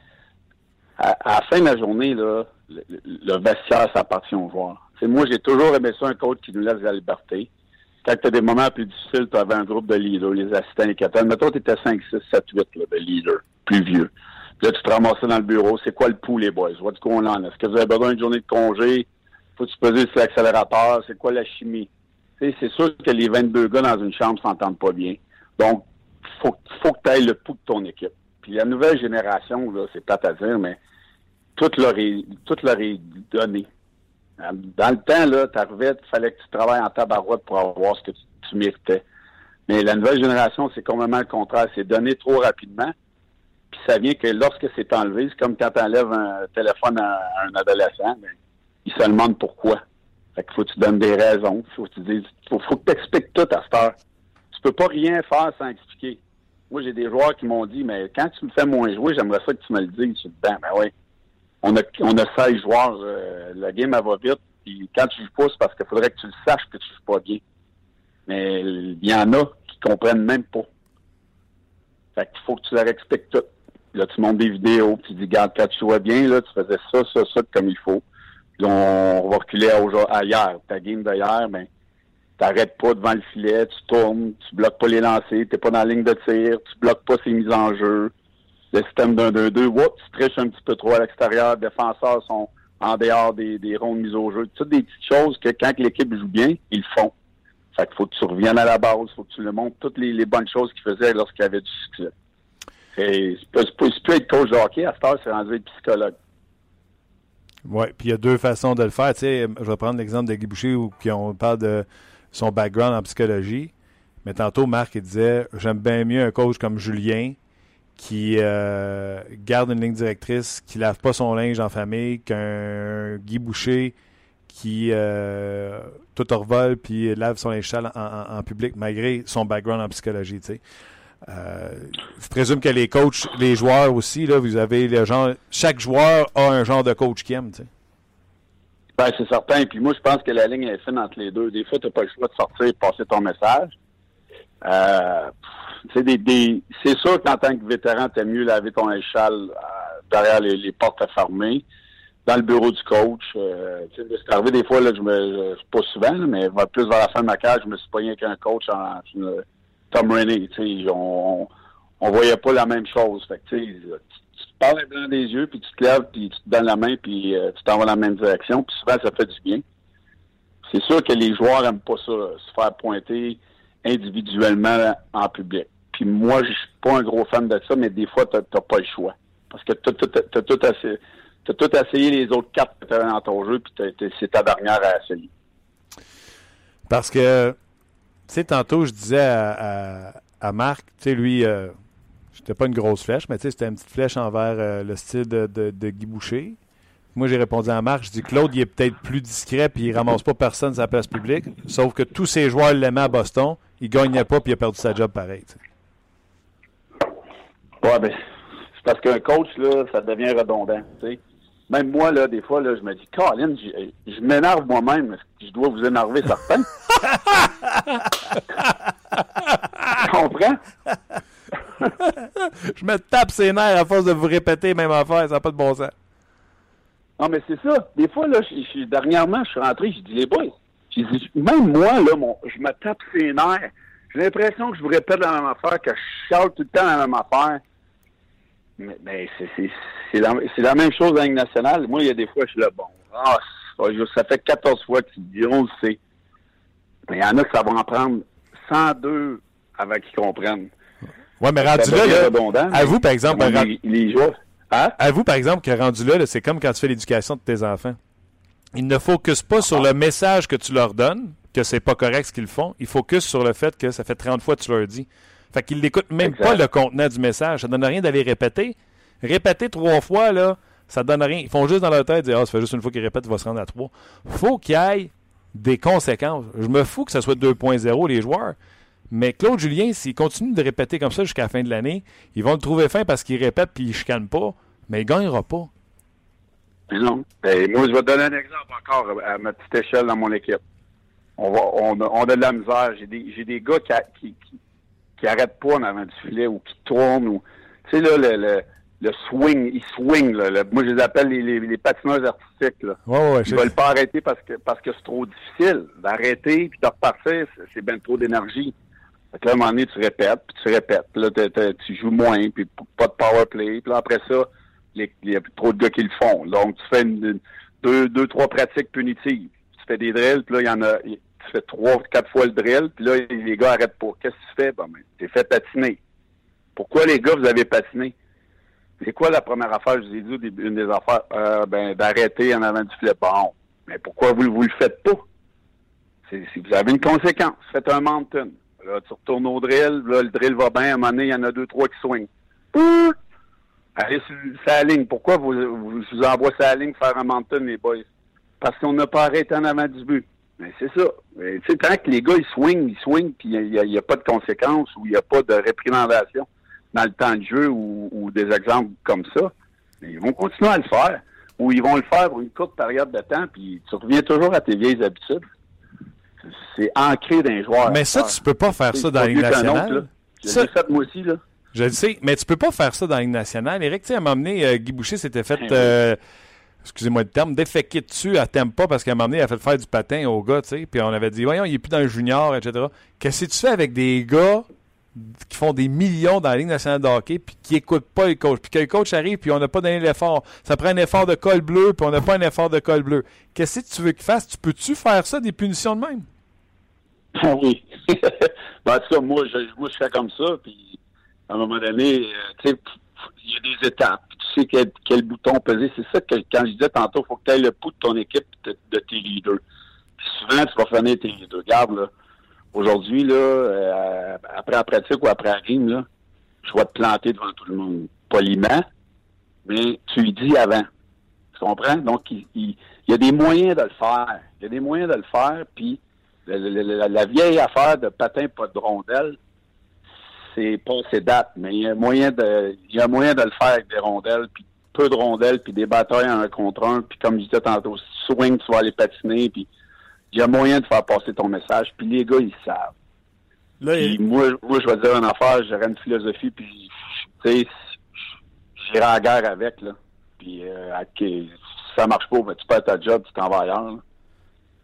à la fin de la journée, là, le vestiaire, ça appartient aux joueurs. Moi, j'ai toujours aimé ça, un coach qui nous laisse la liberté, Quand tu as des moments plus difficiles, tu avais un groupe de leaders, les assistants, les capitaines. Mettons, tu étais 5, 6, 7, 8 là, de leaders, plus vieux. Puis là, tu te ramassais dans le bureau. C'est quoi le pouls, les boys? What qu'on en a? Est-ce que vous avez besoin d'une journée de congé? Faut-tu peser sur l'accélérateur? C'est quoi la chimie? T'sais, c'est sûr que les 22 gars dans une chambre s'entendent pas bien. Donc, faut que tu ailles le pouls de ton équipe. Puis la nouvelle génération, là, c'est plate à dire, mais tout leur est donné. Dans le temps, là, t'arrivais, il fallait que tu travailles en tabarouette pour avoir ce que tu méritais. Mais la nouvelle génération, c'est complètement le contraire. C'est donné trop rapidement. Puis ça vient que lorsque c'est enlevé, c'est comme quand t'enlèves un téléphone à un adolescent, ben, il se demande pourquoi. Fait qu'il faut que tu donnes des raisons. Faut que t'expliques tout à cette heure. Tu peux pas rien faire sans expliquer. Moi, j'ai des joueurs qui m'ont dit, mais quand tu me fais moins jouer, j'aimerais ça que tu me le dises. Je dis, ben oui. On a 16 joueurs, la game, elle va vite, puis quand tu joues pas, c'est parce qu'il faudrait que tu le saches que tu joues pas bien. Mais il y en a qui comprennent même pas. Fait qu'il faut que tu leur expliques tout. Là, tu montes des vidéos, puis tu dis, regarde, quand tu jouais bien, là, tu faisais ça, ça, ça, comme il faut. Puis on va reculer à hier. Ta game d'hier, ben, t'arrêtes pas devant le filet, tu tournes, tu bloques pas les lancers, t'es pas dans la ligne de tir, tu bloques pas ses mises en jeu. Le système d'un 2-2, tu triches un petit peu trop à l'extérieur, les défenseurs sont en dehors des rondes mises au jeu. Toutes des petites choses que quand l'équipe joue bien, ils le font. Fait qu'il faut que tu reviennes à la base, faut que tu le montres, toutes les bonnes choses qu'ils faisaient lorsqu'ils avaient du succès. Et c'est plus être coach de hockey, à cette heure, c'est rendu être psychologue. Oui, puis il y a deux façons de le faire. Tu sais, je vais prendre l'exemple de Guy Boucher où on parle de son background en psychologie. Mais tantôt, Marc, il disait, j'aime bien mieux un coach comme Julien qui garde une ligne directrice, qui lave pas son linge en famille, qu'un Guy Boucher qui tout revole puis lave son linge sale en public, malgré son background en psychologie. Je présume que les coachs, les joueurs aussi, là, vous avez le genre. Chaque joueur a un genre de coach qu'il aime. Ben, c'est certain. Puis moi, je pense que la ligne est fine entre les deux. Des fois, tu n'as pas le choix de sortir et passer ton message. C'est sûr qu'en tant que vétéran, t'aimes mieux laver ton échelle derrière les portes fermées, dans le bureau du coach. C'est arrivé des fois, là, pas souvent, mais plus vers la fin de ma carrière, je me suis pogné avec un coach Tom Rennie. On voyait pas la même chose. Fait que, tu te parles blanc des yeux, puis tu te lèves, puis tu te donnes la main, puis tu t'en vas dans la même direction. Puis souvent, ça fait du bien. C'est sûr que les joueurs aiment pas ça, se faire pointer individuellement en public. Puis moi, je suis pas un gros fan de ça, mais des fois, t'as pas le choix. Parce que t'as tout essayé les autres cartes que t'avais dans ton jeu, puis c'est ta dernière à essayer. Parce que, tu sais, tantôt, je disais à Marc, tu sais, lui, c'était pas une grosse flèche, mais tu sais, c'était une petite flèche envers le style de Guy Boucher. Moi, j'ai répondu à Marc, je dis Claude, il est peut-être plus discret puis il ramasse pas personne sur la place publique, sauf que tous ses joueurs l'aimaient à Boston, il gagnait pas puis il a perdu sa job pareil. Ouais, ben, c'est parce qu'un coach, là, ça devient redondant. T'sais. Même moi, là, des fois, là, je me dis, Colin, je m'énerve moi-même, je dois vous énerver certains. Tu comprends? Je me tape ses nerfs à force de vous répéter même affaire, ça n'a pas de bon sens. Non, mais c'est ça. Des fois, là, dernièrement, je suis rentré, j'ai dit, les boys, j'ai dit, même moi, là, je me tape ses nerfs. J'ai l'impression que je vous répète la même affaire, que je chale tout le temps la même affaire. Mais c'est la même chose dans la Ligue nationale. Moi, il y a des fois, je suis là, bon, ça fait 14 fois qu'ils diront, on le sait. Mais il y en a que ça va en prendre 102 avant qu'ils comprennent. Oui, mais rendu là, à vous, par exemple, les joueurs. Hein? Avoue, par exemple, que rendu là, c'est comme quand tu fais l'éducation de tes enfants. Ils ne focusent pas sur le message que tu leur donnes, que c'est pas correct ce qu'ils font. Ils focusent sur le fait que ça fait 30 fois que tu leur dis. Fait qu'ils n'écoutent même pas le contenant du message. Ça donne rien d'aller répéter. Répéter 3 fois, là, ça donne rien. Ils font juste dans leur tête, dire, ça fait juste une fois qu'ils répètent, il va se rendre à 3. Faut qu'il y ait des conséquences. Je me fous que ça soit 2.0, les joueurs. Mais Claude Julien, s'il continue de répéter comme ça jusqu'à la fin de l'année, ils vont le trouver fin parce qu'il répète et il ne chicane pas, mais il ne gagnera pas. Non. Et moi, je vais te donner un exemple encore à ma petite échelle dans mon équipe. On a de la misère. J'ai des gars qui n'arrêtent pas en avant du filet ou qui tournent. Tu sais, là, le swing, ils swingent. Moi, je les appelle les patineurs artistiques. Là. Oh, ouais, ils ne veulent pas arrêter parce que c'est trop difficile. D'arrêter puis de repartir, c'est bien trop d'énergie. Fait que là, à un moment donné, tu répètes. Puis là, tu joues moins, puis pas de power play. Puis là, après ça, il y a trop de gars qui le font. Donc, tu fais deux, trois pratiques punitives. Tu fais des drills, puis là, tu fais 3-4 fois le drill, puis là, les gars arrêtent pas. Qu'est-ce que tu fais? Ben, t'es fait patiner. Pourquoi, les gars, vous avez patiné? C'est quoi la première affaire? Je vous ai dit au début, une des affaires, d'arrêter en avant du filet. Bon, mais pourquoi vous le faites pas? Si vous avez une conséquence, faites un mountain. Là, tu retournes au drill, là, le drill va bien, à un moment donné, il y en a 2-3 qui swingent. Pouh! Allez sur sa ligne. Pourquoi je vous envoie sa ligne faire un mountain, les boys? Parce qu'on n'a pas arrêté en avant du but. Mais c'est ça. Tu sais, tant que les gars, ils swingent, puis il n'y a pas de conséquences ou il n'y a pas de réprimandation dans le temps de jeu ou des exemples comme ça, mais ils vont continuer à le faire. Ou ils vont le faire pour une courte période de temps, puis tu reviens toujours à tes vieilles habitudes. C'est ancré dans les joueurs. Mais ça, tu peux pas faire ça dans la Ligue nationale. Je l'ai fait moi aussi, là. Je le sais, mais tu peux pas faire ça dans la Ligue nationale. Éric, tu sais, à un moment donné, Guy Boucher s'était fait, excusez-moi le terme, déféquer dessus à Tempa parce qu'à un moment donné, il a fait faire du patin au gars, tu sais. Puis on avait dit, voyons, il est plus dans le junior, etc. Qu'est-ce que tu fais avec des gars qui font des millions dans la Ligue nationale de hockey puis qui n'écoutent pas le coach? Puis que le coach arrive puis on n'a pas donné l'effort. Ça prend un effort de col bleu puis on n'a pas un effort de col bleu. Qu'est-ce que tu veux qu'il fasse? Tu peux-tu faire ça, des punitions de même? Ah oui. Ben, en tout cas, moi, je fais comme ça. Puis à un moment donné, tu sais, il y a des étapes. Tu sais quel bouton peser. C'est ça que quand je disais tantôt, il faut que tu ailles le pouls de ton équipe de tes leaders. Puis souvent, tu vas finir tes leaders. Regarde, là. Aujourd'hui, là, après la pratique ou après la game, là, je vais te planter devant tout le monde. Poliment, mais tu lui dis avant. Tu comprends? Donc, il y a des moyens de le faire. Il y a des moyens de le faire, puis la vieille affaire de patin, pas de rondelle, c'est pas ses dates, mais il y a moyen de le faire avec des rondelles, puis peu de rondelles, puis des batailles un contre un, puis comme je disais tantôt, swing, tu vas aller patiner, puis il y a moyen de faire passer ton message, puis les gars, ils savent. Là, puis moi, je vais te dire une affaire, j'aurais une philosophie, puis tu sais, j'irai en guerre avec, là. Puis, okay, si ça marche pas, ben, tu perds ta job, tu t'en vas ailleurs, là.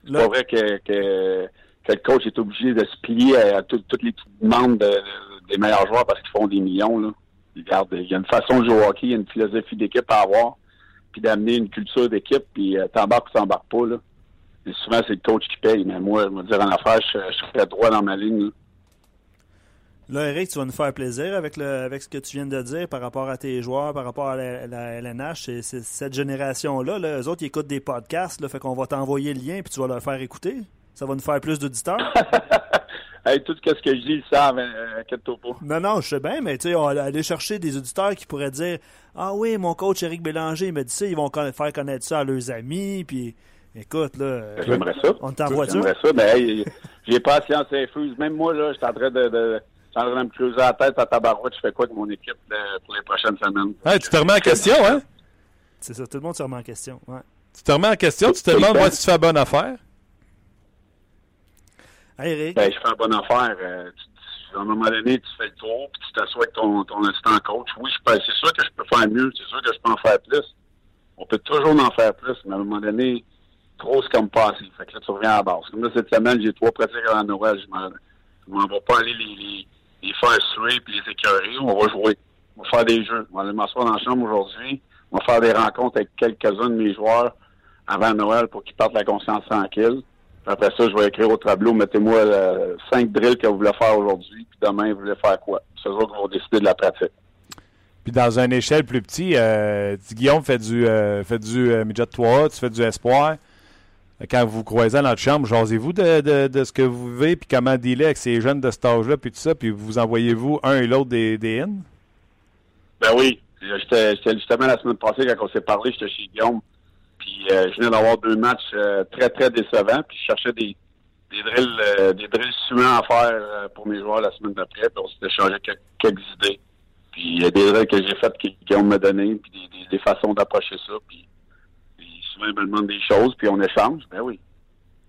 C'est pas vrai que le coach est obligé de se plier à toutes les petites demandes des meilleurs joueurs parce qu'ils font des millions, là. Regarde, il y a une façon de jouer au hockey, il y a une philosophie d'équipe à avoir, puis d'amener une culture d'équipe, puis t'embarques ou t'embarques pas, là. Et souvent, c'est le coach qui paye, mais moi, je me dire en affaire, je serais droit dans ma ligne. Là, Éric, tu vas nous faire plaisir avec ce que tu viens de dire par rapport à tes joueurs, par rapport à la LNH. C'est cette génération-là, là, eux autres, ils écoutent des podcasts, là, fait qu'on va t'envoyer le lien puis tu vas leur faire écouter. Ça va nous faire plus d'auditeurs. Hey, tout ce que je dis, ils savent, inquiète-toi pas. Non, je sais bien, mais tu sais, on va aller chercher des auditeurs qui pourraient dire « Ah oui, mon coach Éric Bélanger, il m'a dit ça, ils vont faire connaître ça à leurs amis, puis... » Écoute, là, j'aimerais ça. On t'en voit-tu? J'aimerais ça, mais hey, j'ai pas la science infuse. Même moi, là, j'étais en train de me creuser la tête à tabarouette. Je fais quoi avec mon équipe pour les prochaines semaines? Hey, tu te remets en question, hein? C'est ça, tout le monde se remet en question. Ouais. Tu te remets en question, tu te demandes, moi, si tu fais la bonne affaire? Hey, Eric. Ben, je fais la bonne affaire. À un moment donné, tu fais le tour, puis tu t'assois avec ton assistant coach. Oui, c'est sûr que je peux faire mieux, c'est sûr que je peux en faire plus. On peut toujours en faire plus, mais à un moment donné... Trop, c'est comme passé. Fait que là, tu reviens à la base. Comme là, cette semaine, j'ai 3 pratiques à la Noël. Je m'en vais pas aller les faire suer puis les écœurer. On va jouer. On va faire des jeux. On va aller m'asseoir dans la chambre aujourd'hui. On va faire des rencontres avec quelques-uns de mes joueurs avant Noël pour qu'ils partent la conscience tranquille. Puis après ça, je vais écrire au tableau, mettez-moi 5 drills que vous voulez faire aujourd'hui, puis demain, vous voulez faire quoi. C'est eux qui vont décider de la pratique. Puis dans une échelle plus petite, Guillaume fait du midget 3A, tu fais du espoir. Quand vous croisez dans notre chambre, jasez-vous de ce que vous vivez, puis comment dealer avec ces jeunes de cet âge-là, puis tout ça, puis vous envoyez-vous un et l'autre des in? Ben oui. J'étais justement la semaine passée, quand on s'est parlé, j'étais chez Guillaume, puis je venais d'avoir 2 matchs très, très décevants, puis je cherchais des drills suants à faire pour mes joueurs la semaine d'après, puis on s'est échangé quelques idées. Puis il y a des drills que j'ai faites que Guillaume m'a donné, puis des façons d'approcher ça, puis souvent, ils me demandent des choses, puis on échange. Ben oui.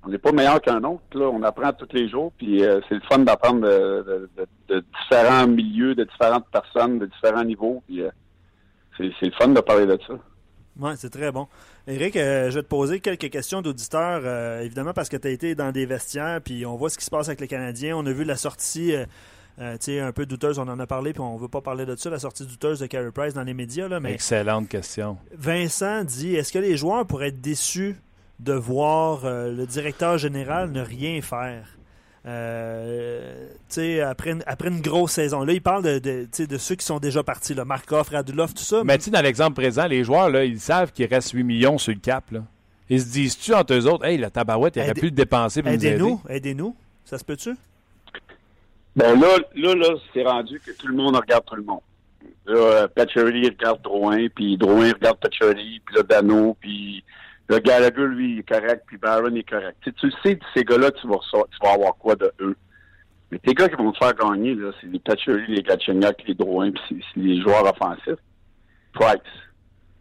On n'est pas meilleur qu'un autre, là. On apprend tous les jours, puis c'est le fun d'apprendre de différents milieux, de différentes personnes, de différents niveaux. Puis, C'est le fun de parler de ça. Oui, c'est très bon. Éric, je vais te poser quelques questions d'auditeurs, évidemment parce que tu as été dans des vestiaires, puis on voit ce qui se passe avec les Canadiens. On a vu la sortie un peu douteuse, on en a parlé, puis on ne veut pas parler de ça, la sortie douteuse de Carey Price dans les médias. Là, mais excellente question. Vincent dit, est-ce que les joueurs pourraient être déçus de voir le directeur général ne rien faire? Après une grosse saison. Là, il parle de ceux qui sont déjà partis, là, Markov, Radulov, tout ça. Mais dans l'exemple présent, les joueurs, là, ils savent qu'il reste 8 millions sur le cap. Là. Ils se disent-tu entre eux autres, « Hey, la tabarouette, il aurait pu le dépenser pour nous aider. » Aidez-nous. Ça se peut-tu? Ben là, c'est rendu que tout le monde regarde tout le monde. Là, Petry regarde Drouin, puis Drouin regarde Petry, puis là, Dano, puis... Le Gallagher, lui, il est correct, puis Barron est correct. Tu sais, ces gars-là, tu vas avoir quoi de eux? Mais tes gars qui vont te faire gagner, là, c'est les Petchery, les Galchenyuk, les Drouin, puis c'est les joueurs offensifs. Price.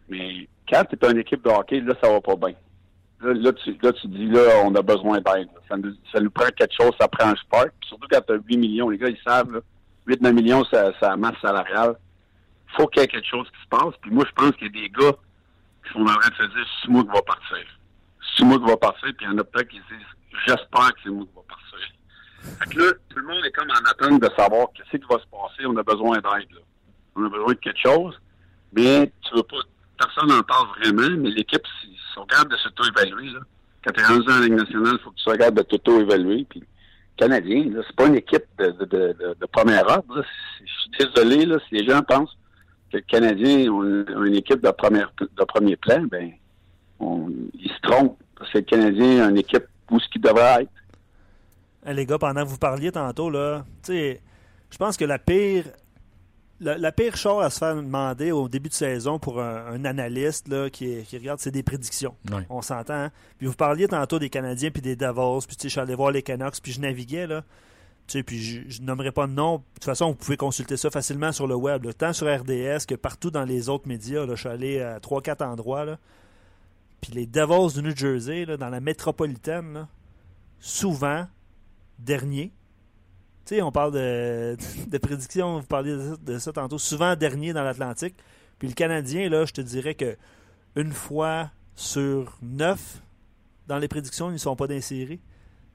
Mais quand tu es une équipe de hockey, là, ça va pas bien. Là, tu dis, là, on a besoin d'aide. Ça nous prend quelque chose, ça prend un spark. Surtout quand tu as 8 millions, les gars, ils savent, là, 8-9 millions, ça masse salariale. Faut qu'il y ait quelque chose qui se passe. Puis moi, je pense qu'il y a des gars... On en train de se dire, c'est moi qui va partir. C'est moi qui va partir, puis il y en a peut-être qui disent, j'espère que c'est moi qui va partir. Fait que là, tout le monde est comme en attente de savoir qu'est-ce qui va se passer. On a besoin d'aide, là. On a besoin de quelque chose. Mais tu veux pas, personne n'en parle vraiment, mais l'équipe, si on garde de s'auto-évaluer, là. Quand tu es rendu dans la Ligue nationale, il faut que tu sois capable de t'auto-évaluer. Puis, Canadien, là, c'est pas une équipe de première ordre, là. Je suis désolé, là, si les gens pensent. Les Canadiens ont une équipe de premier plan, ben ils se trompent. Parce que le Canadien a une équipe où ce qu'il devrait être. Les gars, pendant que vous parliez tantôt, là, je pense que la pire chose à se faire demander au début de saison pour un analyste là, qui regarde, c'est des prédictions. Oui. On s'entend. Hein? Puis vous parliez tantôt des Canadiens puis des Davos, puis je suis allé voir les Canucks, puis je naviguais là. Puis je nommerai pas de nom. De toute façon, vous pouvez consulter ça facilement sur le web, là, tant sur RDS que partout dans les autres médias. Là, je suis allé à 3-4 endroits. Là. Puis les Devils du New Jersey, là, dans la métropolitaine, là, souvent dernier. Tu sais, on parle de prédictions, vous parliez de ça tantôt. Souvent dernier dans l'Atlantique. Puis le Canadien, là, je te dirais que une fois sur 9, dans les prédictions, ils ne sont pas insérés.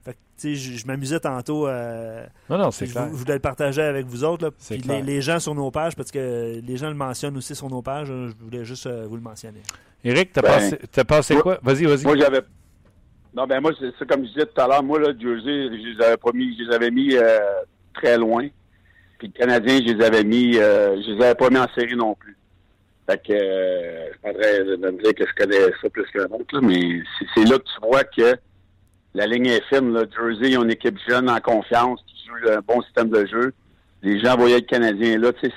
Fait que, tu sais, je m'amusais tantôt non, c'est clair. Je voulais le partager avec vous autres là, puis les gens sur nos pages, parce que les gens le mentionnent aussi sur nos pages, je voulais juste vous le mentionner. Éric, t'as pensé quoi? Vas-y. Moi j'avais... Non, ben moi c'est comme je disais tout à l'heure, moi là, Jersey, je les avais mis très loin. Puis le Canadien, je les avais pas mis en série non plus. Fait que je m'adresse de me dire que je connais ça plus que le monde, là, mais c'est là que tu vois que la ligne est fine, là. Jersey, ils ont une équipe jeune en confiance, qui joue un bon système de jeu. Les gens voyaient le Canadien là, tu sais,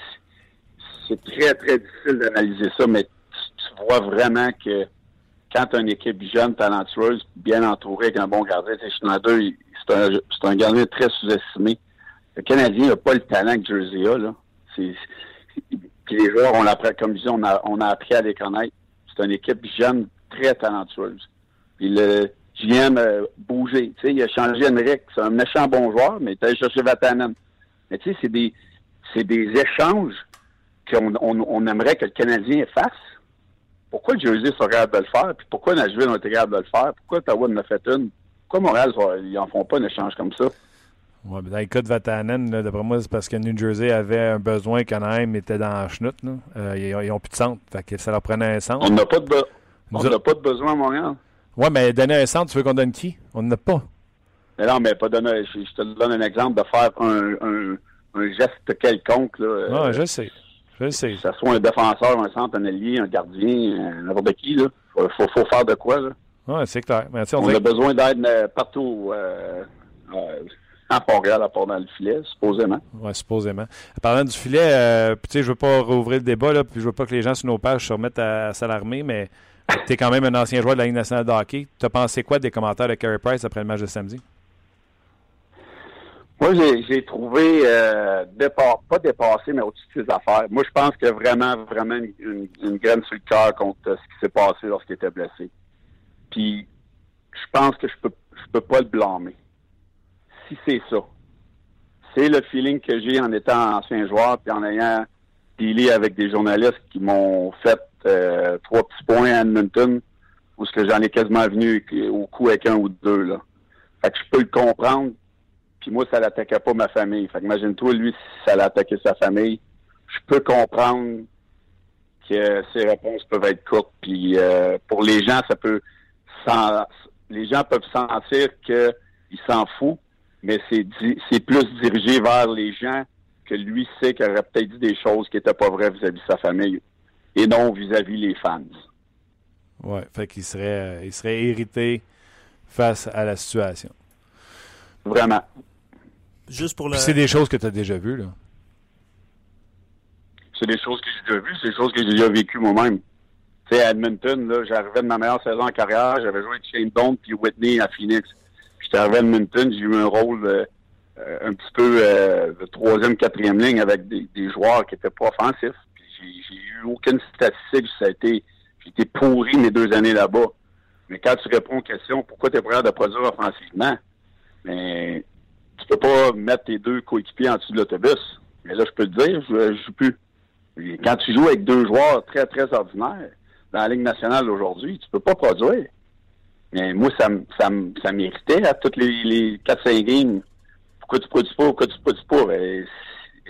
c'est très, très difficile d'analyser ça, mais tu vois vraiment que quand tu as une équipe jeune, talentueuse, bien entourée avec un bon gardien, tu sais, Schneider, c'est un gardien très sous-estimé. Le Canadien n'a pas le talent que Jersey a, là. Puis les joueurs, on l'apprend, comme je disais, on a appris à les connaître. C'est une équipe jeune, très talentueuse. Puis le GM Boucher, tu sais, il a changé Henrique, c'est un méchant bon joueur, mais il est allé chercher Vatanen. Mais tu sais, c'est des échanges qu'on aimerait que le Canadien fasse. Pourquoi le Jersey serait capable de le faire? Puis pourquoi Nashville a été capable de le faire? Pourquoi Ottawa en a fait une? Pourquoi Montréal, ils en font pas un échange comme ça? Ouais, mais dans le cas de Vatanen, là, d'après moi, c'est parce que New Jersey avait un besoin qu'Anaheim était dans la chenoute. Ils n'ont plus de centre, fait que ça leur prenait un centre. On n'a pas de besoin à Montréal. Oui, mais donner un centre, tu veux qu'on donne qui? On n'en a pas. Mais non, mais pas donner. Je te donne un exemple de faire un geste quelconque. Là, non, je sais. Que ce soit un défenseur, un centre, un allié, un gardien, n'importe qui, là. Faut faire de quoi, là. Oui, c'est clair. Mais, on a besoin d'aide partout en Montréal, à part dans le filet, supposément. Oui, supposément. Parlant du filet, je ne veux pas rouvrir le débat, là, puis je veux pas que les gens sur nos pages se remettent à s'alarmer, mais... T'es quand même un ancien joueur de la Ligue nationale de hockey. T'as pensé quoi des commentaires de Carey Price après le match de samedi? Moi, j'ai trouvé pas dépassé, mais au-dessus de ses affaires. Moi, je pense qu'il y a vraiment une graine sur le cœur contre ce qui s'est passé lorsqu'il était blessé. Puis, je pense que je peux pas le blâmer. Si c'est ça. C'est le feeling que j'ai en étant ancien joueur puis en ayant dealé avec des journalistes qui m'ont fait 3 petits points à Edmonton, où ce que j'en ai quasiment venu au coup avec 1 ou 2, là. Fait que je peux le comprendre, puis moi, ça l'attaquait pas ma famille. Fait que imagine-toi, lui, si ça l'attaquait sa famille, je peux comprendre que ses réponses peuvent être courtes, puis pour les gens, ça peut... Les gens peuvent sentir qu'il s'en fout, mais c'est plus dirigé vers les gens que lui sait qu'il aurait peut-être dit des choses qui n'étaient pas vraies vis-à-vis de sa famille et non vis-à-vis les fans. Oui, fait qu'il serait irrité face à la situation. Vraiment. Juste pour le... C'est des choses que tu as déjà vues, là. C'est des choses que j'ai déjà vues, c'est des choses que j'ai déjà vécues moi-même. Tu sais, à Edmonton, là, j'arrivais de ma meilleure saison en carrière, j'avais joué avec Shane Bond puis Whitney à Phoenix. J'étais arrivé à Edmonton, j'ai eu un rôle un petit peu de 3e, 4e ligne avec des joueurs qui n'étaient pas offensifs. Puis j'ai eu aucune statistique, j'ai été pourri mes 2 années là-bas. Mais quand tu réponds aux questions, pourquoi tu es prêt à produire offensivement? Mais tu peux pas mettre tes 2 coéquipiers en dessous de l'autobus. Mais là, je peux te dire, je joue plus. Et quand tu joues avec 2 joueurs très, très ordinaires, dans la Ligue nationale aujourd'hui, tu peux pas produire. Mais moi, ça m'irritait à toutes les 4-5 games. Pourquoi tu produis pas? Pourquoi tu produis pas?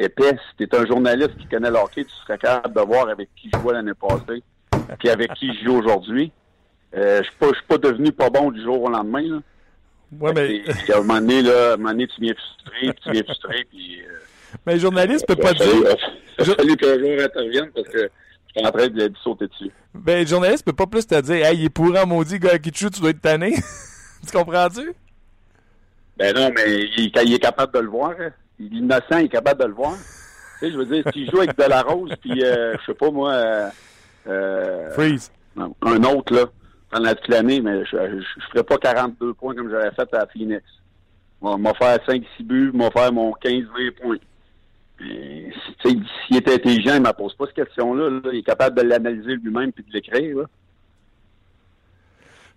Épais, si t'es un journaliste qui connaît le hockey, tu serais capable de voir avec qui je jouais l'année passée puis avec qui je joue aujourd'hui. Je suis pas devenu pas bon du jour au lendemain, là. Ouais, mais... À un moment donné, tu viens frustré, puis mais le journaliste peut pas dire... Il a fallu qu'un jour intervienne parce que je suis en train de sauter dessus. Ben, le journaliste peut pas plus te dire « Hey, il est pourrant, maudit, gars, qui te joue, tu dois être tanné. » Tu comprends-tu? Ben non, mais il est capable de le voir. L'innocent est capable de le voir. Tu sais, je veux dire, s'il joue avec Delarose, puis je sais pas, moi... Freeze. Un autre, là, pendant toute l'année, mais je ferais pas 42 points comme j'avais fait à Phoenix. On m'a fait 5-6 buts, m'a fait mon 15-20 points. Et, s'il est intelligent, il ne me pose pas cette question-là. Là. Il est capable de l'analyser lui-même et de l'écrire. Là.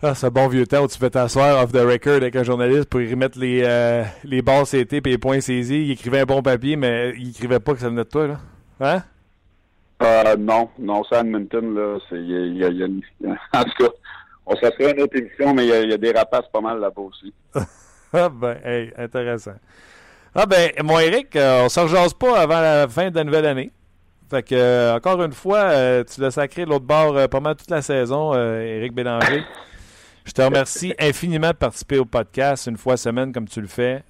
Ah, c'est un bon vieux temps où tu fais t'asseoir off the record avec un journaliste pour y remettre les barres CT et les points saisis. Il écrivait un bon papier, mais il écrivait pas que ça venait de toi. Là. Hein? Non, ça, Edmonton, là, en tout cas, on s'en ferait une autre émission, mais il y a des rapaces pas mal là-bas aussi. Ah ben, hey, intéressant. Ah ben, mon Éric, on se rejase pas avant la fin de la nouvelle année. Fait que, encore une fois, tu l'as sacré de l'autre bord pas mal toute la saison, Éric Bélanger. Je te remercie infiniment de participer au podcast une fois semaine comme tu le fais.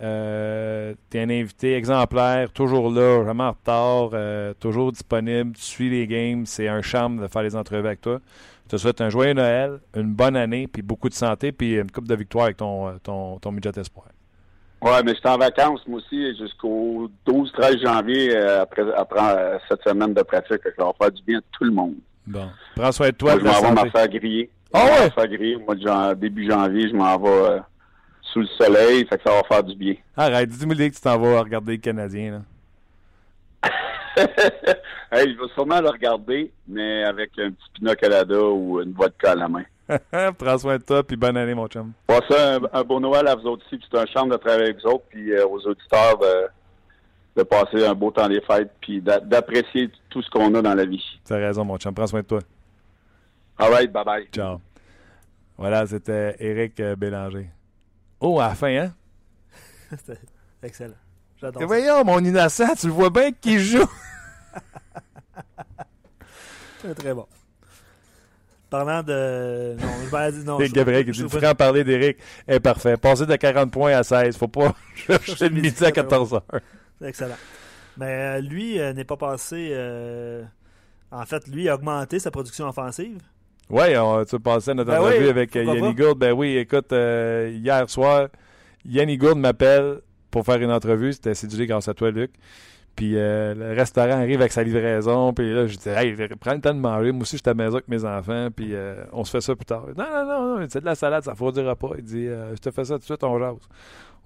Tu es un invité exemplaire, toujours là, jamais en retard, toujours disponible, tu suis les games, c'est un charme de faire les entrevues avec toi. Je te souhaite un joyeux Noël, une bonne année, puis beaucoup de santé, puis une coupe de victoire avec ton midget espoir. Oui, mais je suis en vacances, moi aussi, jusqu'au 12-13 janvier, après cette semaine de pratique. Ça va faire du bien à tout le monde. Bon. Prends soin de toi. Moi, je m'en vais me faire griller. Ah ouais? Je vais me faire griller. Moi, début janvier, je m'en vais sous le soleil. Fait que ça va faire du bien. Arrête, dis-moi que tu t'en vas regarder les Canadiens. Là. Hey, je vais sûrement le regarder, mais avec un petit pina colada ou une vodka à la main. Prends soin de toi, puis bonne année, mon chum. Passez un beau Noël à vous autres aussi, puis c'est un charme de travailler avec vous autres, puis aux auditeurs de passer un beau temps des fêtes, puis d'apprécier tout ce qu'on a dans la vie. T'as raison, mon chum. Prends soin de toi. All right, bye-bye. Ciao. Voilà, c'était Éric Bélanger. Oh, à la fin, hein? C'était excellent. J'adore. Et voyons, mon innocent, tu le vois bien qui joue. C'est très bon. Parlant de... Non, je vais dire non. C'est Gabriel qui dit, tu ferais en parler d'Éric. Eh, parfait. Passer de 40 points à 16. Faut pas chercher le midi à 14h. Excellent. Mais lui n'est pas passé... En fait, lui a augmenté sa production offensive. Oui, tu as passé notre entrevue avec Yanni Gourde. Ben oui, écoute, hier soir, Yanni Gourde m'appelle pour faire une entrevue. C'était acidulé grâce à toi, Luc. Puis le restaurant arrive avec sa livraison. Puis là, je dis, hey, prends le temps de manger. Moi aussi, je suis à la maison avec mes enfants. Puis on se fait ça plus tard. Non, c'est de la salade, ça ne faudra pas. Il dit, je te fais ça tout de suite, on jase.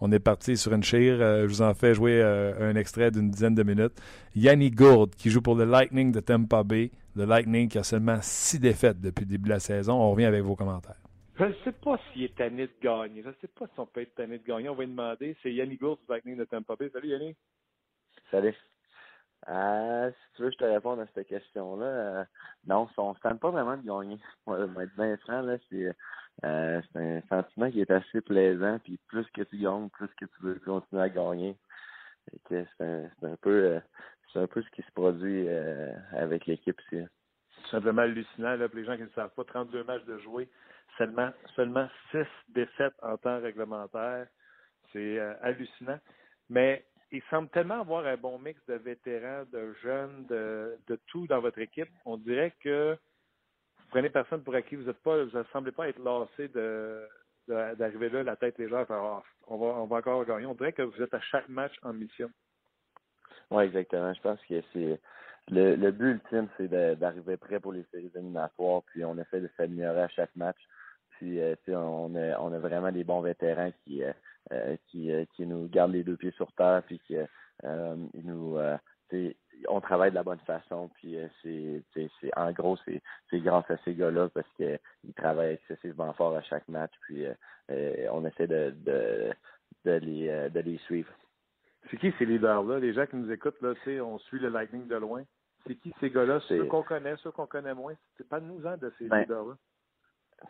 On est parti sur une chire. Je vous en fais jouer un extrait d'une 10aine de minutes. Yanni Gourde, qui joue pour le Lightning de Tampa Bay. Le Lightning qui a seulement 6 défaites depuis le début de la saison. On revient avec vos commentaires. Je ne sais pas s'il est tanné de gagner. Je ne sais pas si on peut être tanné de gagner. On va lui demander. C'est Yanni Gourde du Lightning de Tampa Bay. Salut, Yanni. Salut. Si tu veux que je te réponde à cette question-là, non, on ne se tente pas vraiment de gagner. Moi, Vincent, là, c'est un sentiment qui est assez plaisant, puis plus que tu gagnes, plus que tu veux continuer à gagner. Que c'est un peu ce qui se produit avec l'équipe ici. C'est simplement hallucinant, là, pour les gens qui ne savent pas, 32 matchs de jouer, seulement 6 défaites en temps réglementaire. C'est hallucinant. Mais il semble tellement avoir un bon mix de vétérans, de jeunes, de tout dans votre équipe. On dirait que vous prenez personne pour acquis. Vous ne semblez pas être lassé d'arriver là, la tête légère. Alors, on va encore gagner. On dirait que vous êtes à chaque match en mission. Oui, exactement. Je pense que c'est le but ultime, c'est d'arriver prêt pour les séries éliminatoires. Puis on essaie de s'améliorer à chaque match. Puis on a vraiment des bons vétérans qui nous gardent les deux pieds sur terre, puis on travaille de la bonne façon, puis c'est en gros c'est grâce à ces gars-là parce qu'ils travaillent excessivement fort à chaque match, puis on essaie de les suivre. C'est qui ces leaders-là? Les gens qui nous écoutent, là, on suit le Lightning de loin. C'est qui ces gars-là? Ceux qu'on connaît, ceux qu'on connaît moins. C'est pas nous en de ces leaders-là.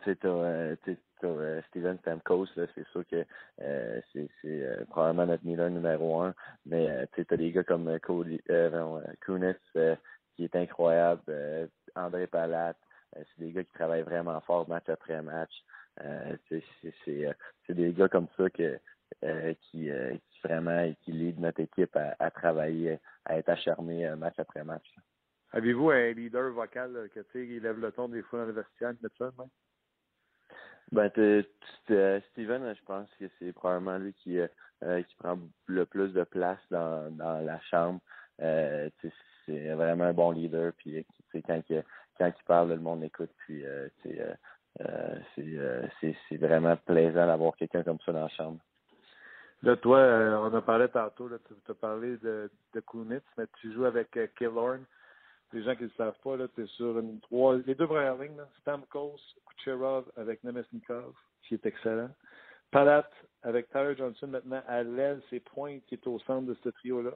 C'est Steven Stamkos, là, c'est sûr que c'est probablement notre leader numéro 1, mais t'as des gars comme Kunitz qui est incroyable, Andrej Palat, c'est des gars qui travaillent vraiment fort match après match. C'est des gars comme ça qui vraiment qui lead notre équipe à travailler, à être acharné match après match. Avez-vous un leader vocal là, que il lève le ton des fois dans le vestiaire, de ça, même? Ben, Steven, je pense que c'est probablement lui qui prend le plus de place dans la chambre. C'est vraiment un bon leader. Puis, quand il parle, le monde écoute. Puis, c'est vraiment plaisant d'avoir quelqu'un comme ça dans la chambre. Là, toi, on a parlé tantôt. Tu as parlé de Kunitz, mais tu joues avec Killorn. Les gens qui ne le savent pas, tu es sur les deux premières lignes, là, Stamkos, Kucherov avec Namestnikov, qui est excellent. Palat avec Tyler Johnson maintenant à l'aile, c'est Point qui est au centre de ce trio-là.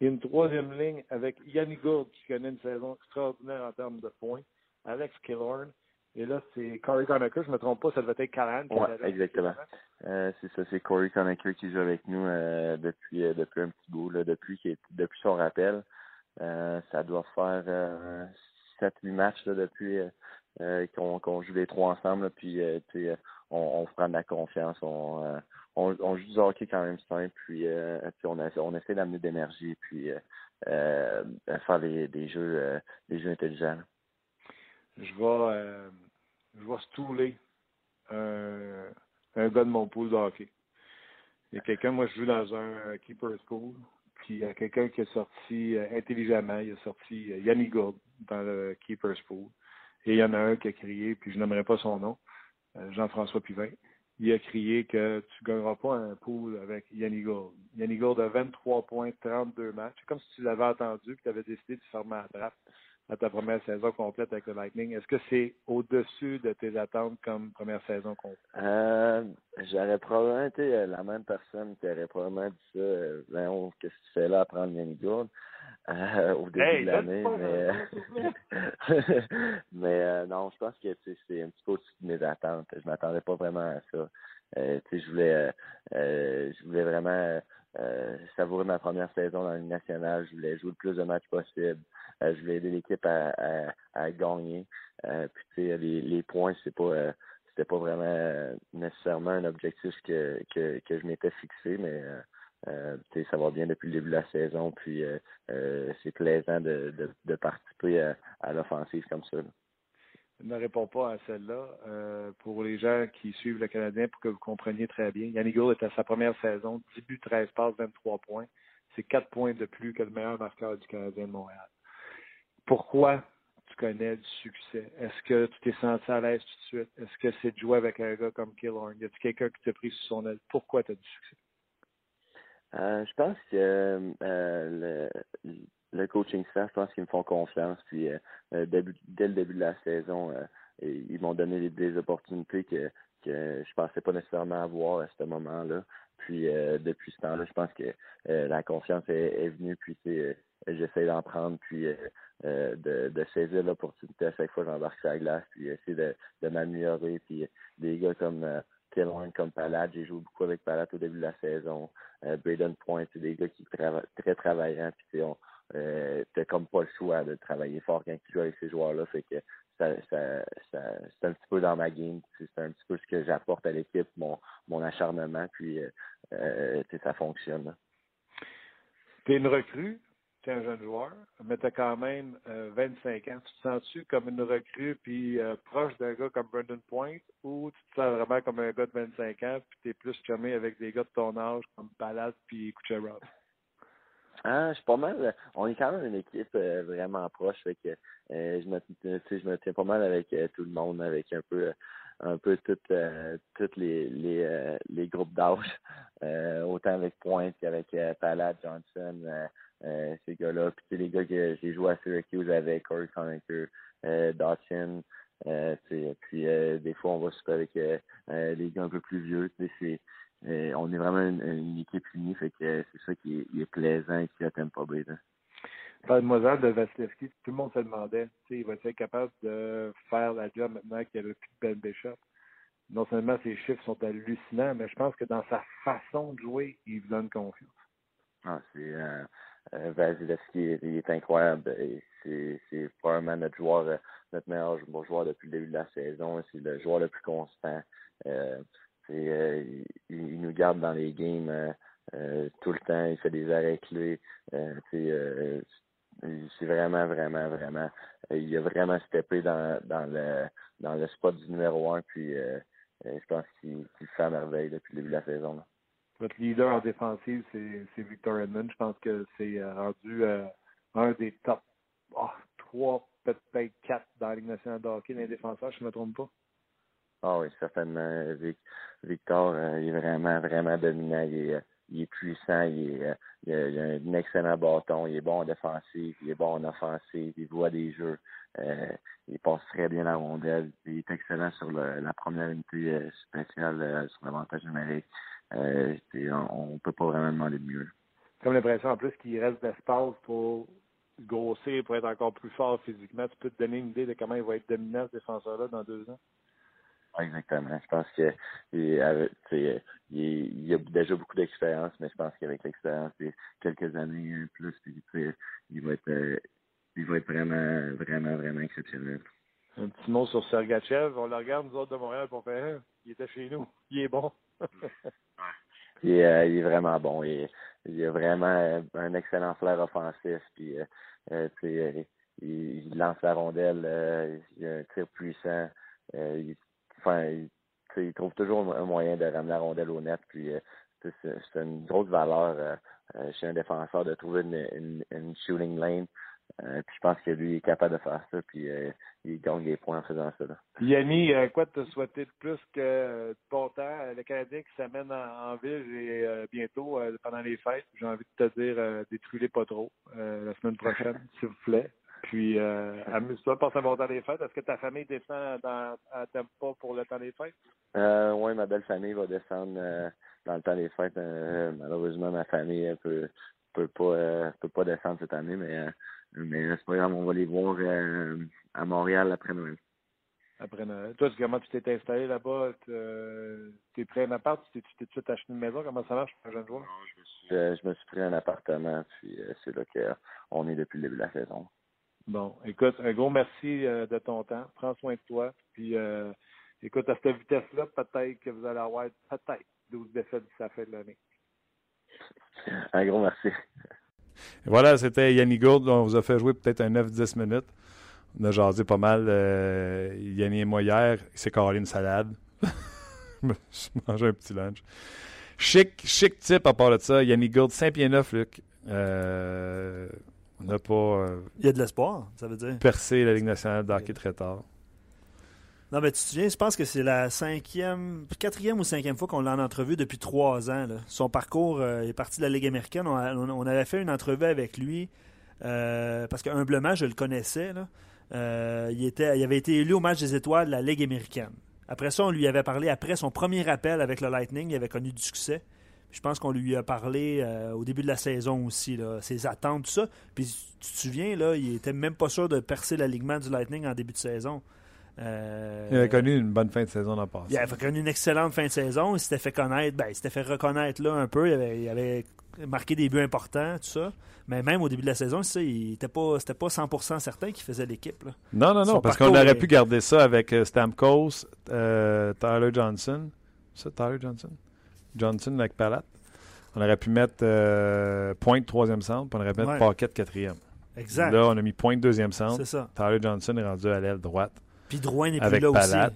Et une troisième ligne avec Yanni Gourde, qui connaît une saison extraordinaire en termes de points. Alex Killorn. Et là, c'est Cory Conacher, je ne me trompe pas, ça devait être Callahan. Oui, exactement. C'est ça, c'est Cory Conacher qui joue avec nous depuis un petit bout, là, depuis son rappel. Ça doit faire 7-8 matchs là, depuis qu'on joue les trois ensemble. Là, puis on prend de la confiance. On joue du hockey quand même simple. Puis, on essaie d'amener de l'énergie. Puis faire des jeux intelligents. Je vais stouler un gars de mon pool de hockey. Il y a quelqu'un, moi je joue dans un keeper school. Puis il y a quelqu'un qui est sorti intelligemment, il a sorti Yanni Gourde dans le Keeper's Pool. Et il y en a un qui a crié, puis je n'aimerais pas son nom, Jean-François Pivin. Il a crié que tu ne gagneras pas un pool avec Yanni Gourde. Yanni Gourde a 23 points, 32 matchs. C'est comme si tu l'avais entendu et que tu avais décidé de fermer la trappe à ta première saison complète avec le Lightning. Est-ce que c'est au-dessus de tes attentes comme première saison complète? J'aurais probablement été la même personne qui aurait probablement dit ça. Léon, qu'est-ce que tu fais là à prendre Yanni Gourde au début de l'année? Mais non, je pense que c'est un petit peu au-dessus de mes attentes. Je m'attendais pas vraiment à ça. Je voulais vraiment... savourer ma première saison dans la Ligue nationale. Je voulais jouer le plus de matchs possible. Je voulais aider l'équipe à gagner. Puis les points, c'était pas vraiment nécessairement un objectif que je m'étais fixé, mais ça va bien depuis le début de la saison. Puis c'est plaisant de participer à l'offensive comme ça. Ne réponds pas à celle-là. Pour les gens qui suivent le Canadien, pour que vous compreniez très bien, Yanni Gourde était à sa première saison, 10 buts, 13 passes, 23 points. C'est 4 points de plus que le meilleur marqueur du Canadien de Montréal. Pourquoi tu connais du succès? Est-ce que tu t'es senti à l'aise tout de suite? Est-ce que c'est de jouer avec un gars comme Killorn? Y a-t-il quelqu'un qui t'a pris sous son aile? Pourquoi tu as du succès? Je pense que le coaching staff, je pense qu'ils me font confiance. Puis dès le début de la saison, ils m'ont donné des opportunités que je pensais pas nécessairement avoir à ce moment-là. depuis ce temps-là. Je pense que la conscience est venue, puis j'essaie d'en prendre, puis de saisir l'opportunité à chaque fois que j'embarque sur la glace, puis essayer de m'améliorer. Puis des gars comme Killorn, comme Palat, j'ai joué beaucoup avec Palat au début de la saison. Brayden Point, c'est des gars qui sont très travaillants, puis t'as comme pas le choix de travailler fort quand tu joues avec ces joueurs-là. Fait que c'est un petit peu dans ma game, c'est un petit peu ce que j'apporte à l'équipe, mon acharnement, puis ça fonctionne. T'es une recrue, t'es un jeune joueur, mais t'as quand même 25 ans. Tu te sens-tu comme une recrue puis proche d'un gars comme Brayden Point, ou tu te sens vraiment comme un gars de 25 ans puis t'es plus chumé avec des gars de ton âge comme Palat puis Kucherov? Ah, je suis pas mal. On est quand même une équipe vraiment proche, fait que je me tiens pas mal avec tout le monde, avec un peu toutes les groupes d'âge, autant avec Pointe qu'avec Palat, Johnson, ces gars-là. Puis les gars que j'ai joué à Syracuse avec, Cory Conacher, Dawson. Puis des fois on va super avec les gars un peu plus vieux. On est vraiment une équipe unie, fait que c'est ça qui est plaisant et qui ne t'aime pas bien. Parle-moi de Vasilevskiy, tout le monde se demandait, il va être capable de faire la job maintenant qu'il n'y a plus de Ben Bishop. Non seulement ses chiffres sont hallucinants, mais je pense que dans sa façon de jouer, il vous donne confiance. Ah, Vasilevskiy, il est incroyable. C'est probablement notre meilleur joueur depuis le début de la saison. C'est le joueur le plus constant. Il nous garde dans les games tout le temps. Il fait des arrêts clés. C'est vraiment. Il a vraiment steppé dans le spot du numéro 1. Puis je pense qu'il fait à merveille depuis le début de la saison. Là. Votre leader en défensive, c'est Victor Hedman. Je pense que c'est rendu un des top 3, peut-être 4 dans la Ligue nationale de hockey, les défenseurs, je ne me trompe pas. Ah oui, certainement. Victor, il est vraiment dominant. Il est puissant. Il a un excellent bâton. Il est bon en défensive. Il est bon en offensive. Il voit des jeux. Il passe très bien la rondelle. Il est excellent sur la première unité spéciale sur l'avantage numérique. On ne peut pas vraiment demander de mieux. Comme l'impression en plus qu'il reste d'espace pour grossir, pour être encore plus fort physiquement. Tu peux te donner une idée de comment il va être dominant, ce défenseur-là, dans 2 ans? Exactement. Je pense qu'il a déjà beaucoup d'expérience, mais je pense qu'avec l'expérience, c'est quelques années plus, puis il va être vraiment exceptionnel. Un petit mot sur Sergachev. On le regarde, nous autres de Montréal, pour faire il était chez nous. Il est bon. Il est vraiment bon. Il a vraiment un excellent flair offensif. Puis, il lance la rondelle. Il a un tir puissant. Il trouve toujours un moyen de ramener la rondelle au net. Puis, c'est une grosse valeur chez un défenseur de trouver une shooting lane. Puis, je pense que lui, il est capable de faire ça. Puis, il gagne des points en faisant ça. Yanni, quoi te souhaiter de plus que bon temps? Le Canadien qui s'amène en ville et bientôt, pendant les fêtes, j'ai envie de te dire détruis-les pas trop la semaine prochaine, s'il vous plaît. Puis, amuse-toi, passe un bon temps des fêtes. Est-ce que ta famille descend à Tampa pour le temps des fêtes? Oui, ma belle famille va descendre dans le temps des fêtes. Malheureusement, ma famille peut pas descendre cette année, mais c'est pas grave, on va les voir à Montréal après Noël. Après Noël. Toi, comment tu t'es installé là-bas? T'es pris un appart? Tu t'es tout acheté une maison? Comment ça marche pour un jeune joueur? Non, je me suis pris un appartement, puis c'est là qu'on est depuis le début de la saison. Bon, écoute, un gros merci de ton temps. Prends soin de toi. Puis, écoute, à cette vitesse-là, peut-être que vous allez avoir 12 défaites d'ici la fin de l'année. Un gros merci. Voilà, c'était Yanni Gourde. On vous a fait jouer peut-être un 9-10 minutes. On a jasé pas mal. Yanni et moi hier, il s'est carré une salade. Je mangeais un petit lunch. Chic type à part de ça. Yanni Gourde, 5'9", Luc. On n'a pas... il y a de l'espoir, ça veut dire. Percé la Ligue nationale de hockey très tard. Non, mais tu te souviens, je pense que c'est la 4e ou 5e fois qu'on l'a en entrevue depuis 3 ans. Là. Son parcours est parti de la Ligue américaine. On avait fait une entrevue avec lui parce que humblement, je le connaissais. Là. Il avait été élu au match des étoiles de la Ligue américaine. Après ça, on lui avait parlé après son premier appel avec le Lightning. Il avait connu du succès. Je pense qu'on lui a parlé au début de la saison aussi, là, ses attentes, tout ça. Puis tu te souviens, là, il était même pas sûr de percer l'alignement du Lightning en début de saison. Il avait connu une bonne fin de saison l'an passé. Il avait connu une excellente fin de saison. Il s'était fait connaître, il s'était fait reconnaître là un peu. Il avait marqué des buts importants, tout ça. Mais même au début de la saison, ça, c'était pas 100% certain qu'il faisait l'équipe. Là. Non, parce qu'on aurait pu garder ça avec Stamkos, Tyler Johnson. Ça, Tyler Johnson? Johnson avec Palat. On aurait pu mettre Point troisième centre, puis on aurait pu mettre Paquette quatrième. Exact. Là, on a mis Point deuxième centre. C'est ça. Tyler Johnson est rendu à l'aile droite. Puis Drouin n'est plus là aussi. Avec Palat.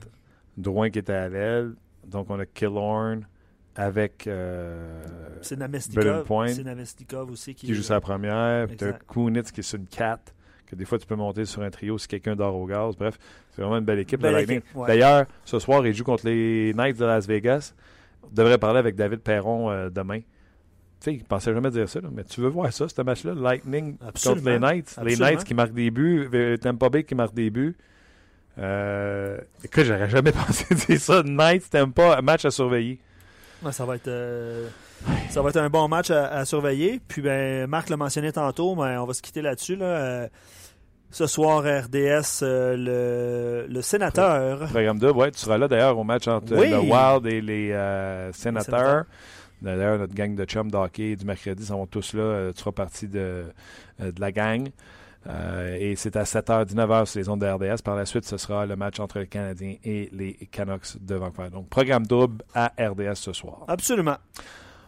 Drouin qui était à l'aile. Donc, on a Killorn avec Brayden Point. C'est Namestnikov aussi qui joue sa première. Puis tu as Kunitz qui est sur une 4. Que des fois, tu peux monter sur un trio si quelqu'un dort au gaz. Bref, c'est vraiment une belle équipe. D'ailleurs, ce soir, il joue contre les Knights de Las Vegas. On devrait parler avec David Perron demain. Tu sais, il ne pensait jamais dire ça, là, mais tu veux voir ça, ce match-là? Lightning contre les Knights. Absolument. Les Knights qui marquent des buts. Tampa Bay qui marque des buts. Écoute, j'aurais jamais pensé dire ça. Knights, Tampa, match à surveiller. Ouais, ça va être un bon match à surveiller. Puis, Marc l'a mentionné tantôt, mais on va se quitter là-dessus. Là. Ce soir, RDS, le Sénateur. Programme 2, tu seras là d'ailleurs au match entre le Wild et les Sénateurs. D'ailleurs, notre gang de chums d'hockey du mercredi, ils sont tous là. Tu seras partie de la gang. Et c'est à 7h, 19h sur les ondes de RDS. Par la suite, ce sera le match entre les Canadiens et les Canucks de Vancouver. Donc, programme double à RDS ce soir. Absolument.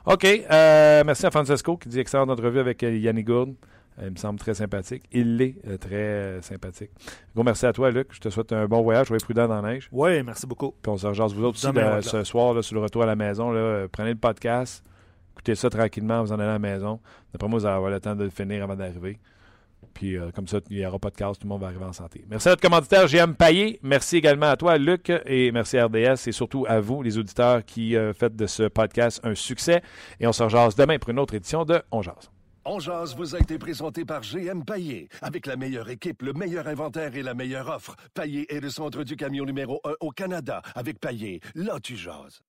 OK. Merci à Francesco qui dit excellente entrevue avec Yanni Gourde. Il me semble très sympathique. Il l'est très sympathique. Gros merci à toi, Luc. Je te souhaite un bon voyage. Soyez prudent dans la neige. Oui, merci beaucoup. Puis on se rejase vous autres aussi ce soir là, sur le retour à la maison. Là, prenez le podcast. Écoutez ça tranquillement. Vous en allez à la maison. D'après moi, vous allez avoir le temps de le finir avant d'arriver. Puis comme ça, il n'y aura pas de casse, tout le monde va arriver en santé. Merci à notre commanditaire GM Paillé. Merci également à toi, Luc, et merci à RDS et surtout à vous, les auditeurs qui faites de ce podcast un succès. Et on se rejase demain pour une autre édition de On Jase. On Jase vous a été présenté par GM Paillé. Avec la meilleure équipe, le meilleur inventaire et la meilleure offre, Paillé est le centre du camion numéro 1 au Canada. Avec Paillé, là tu jases.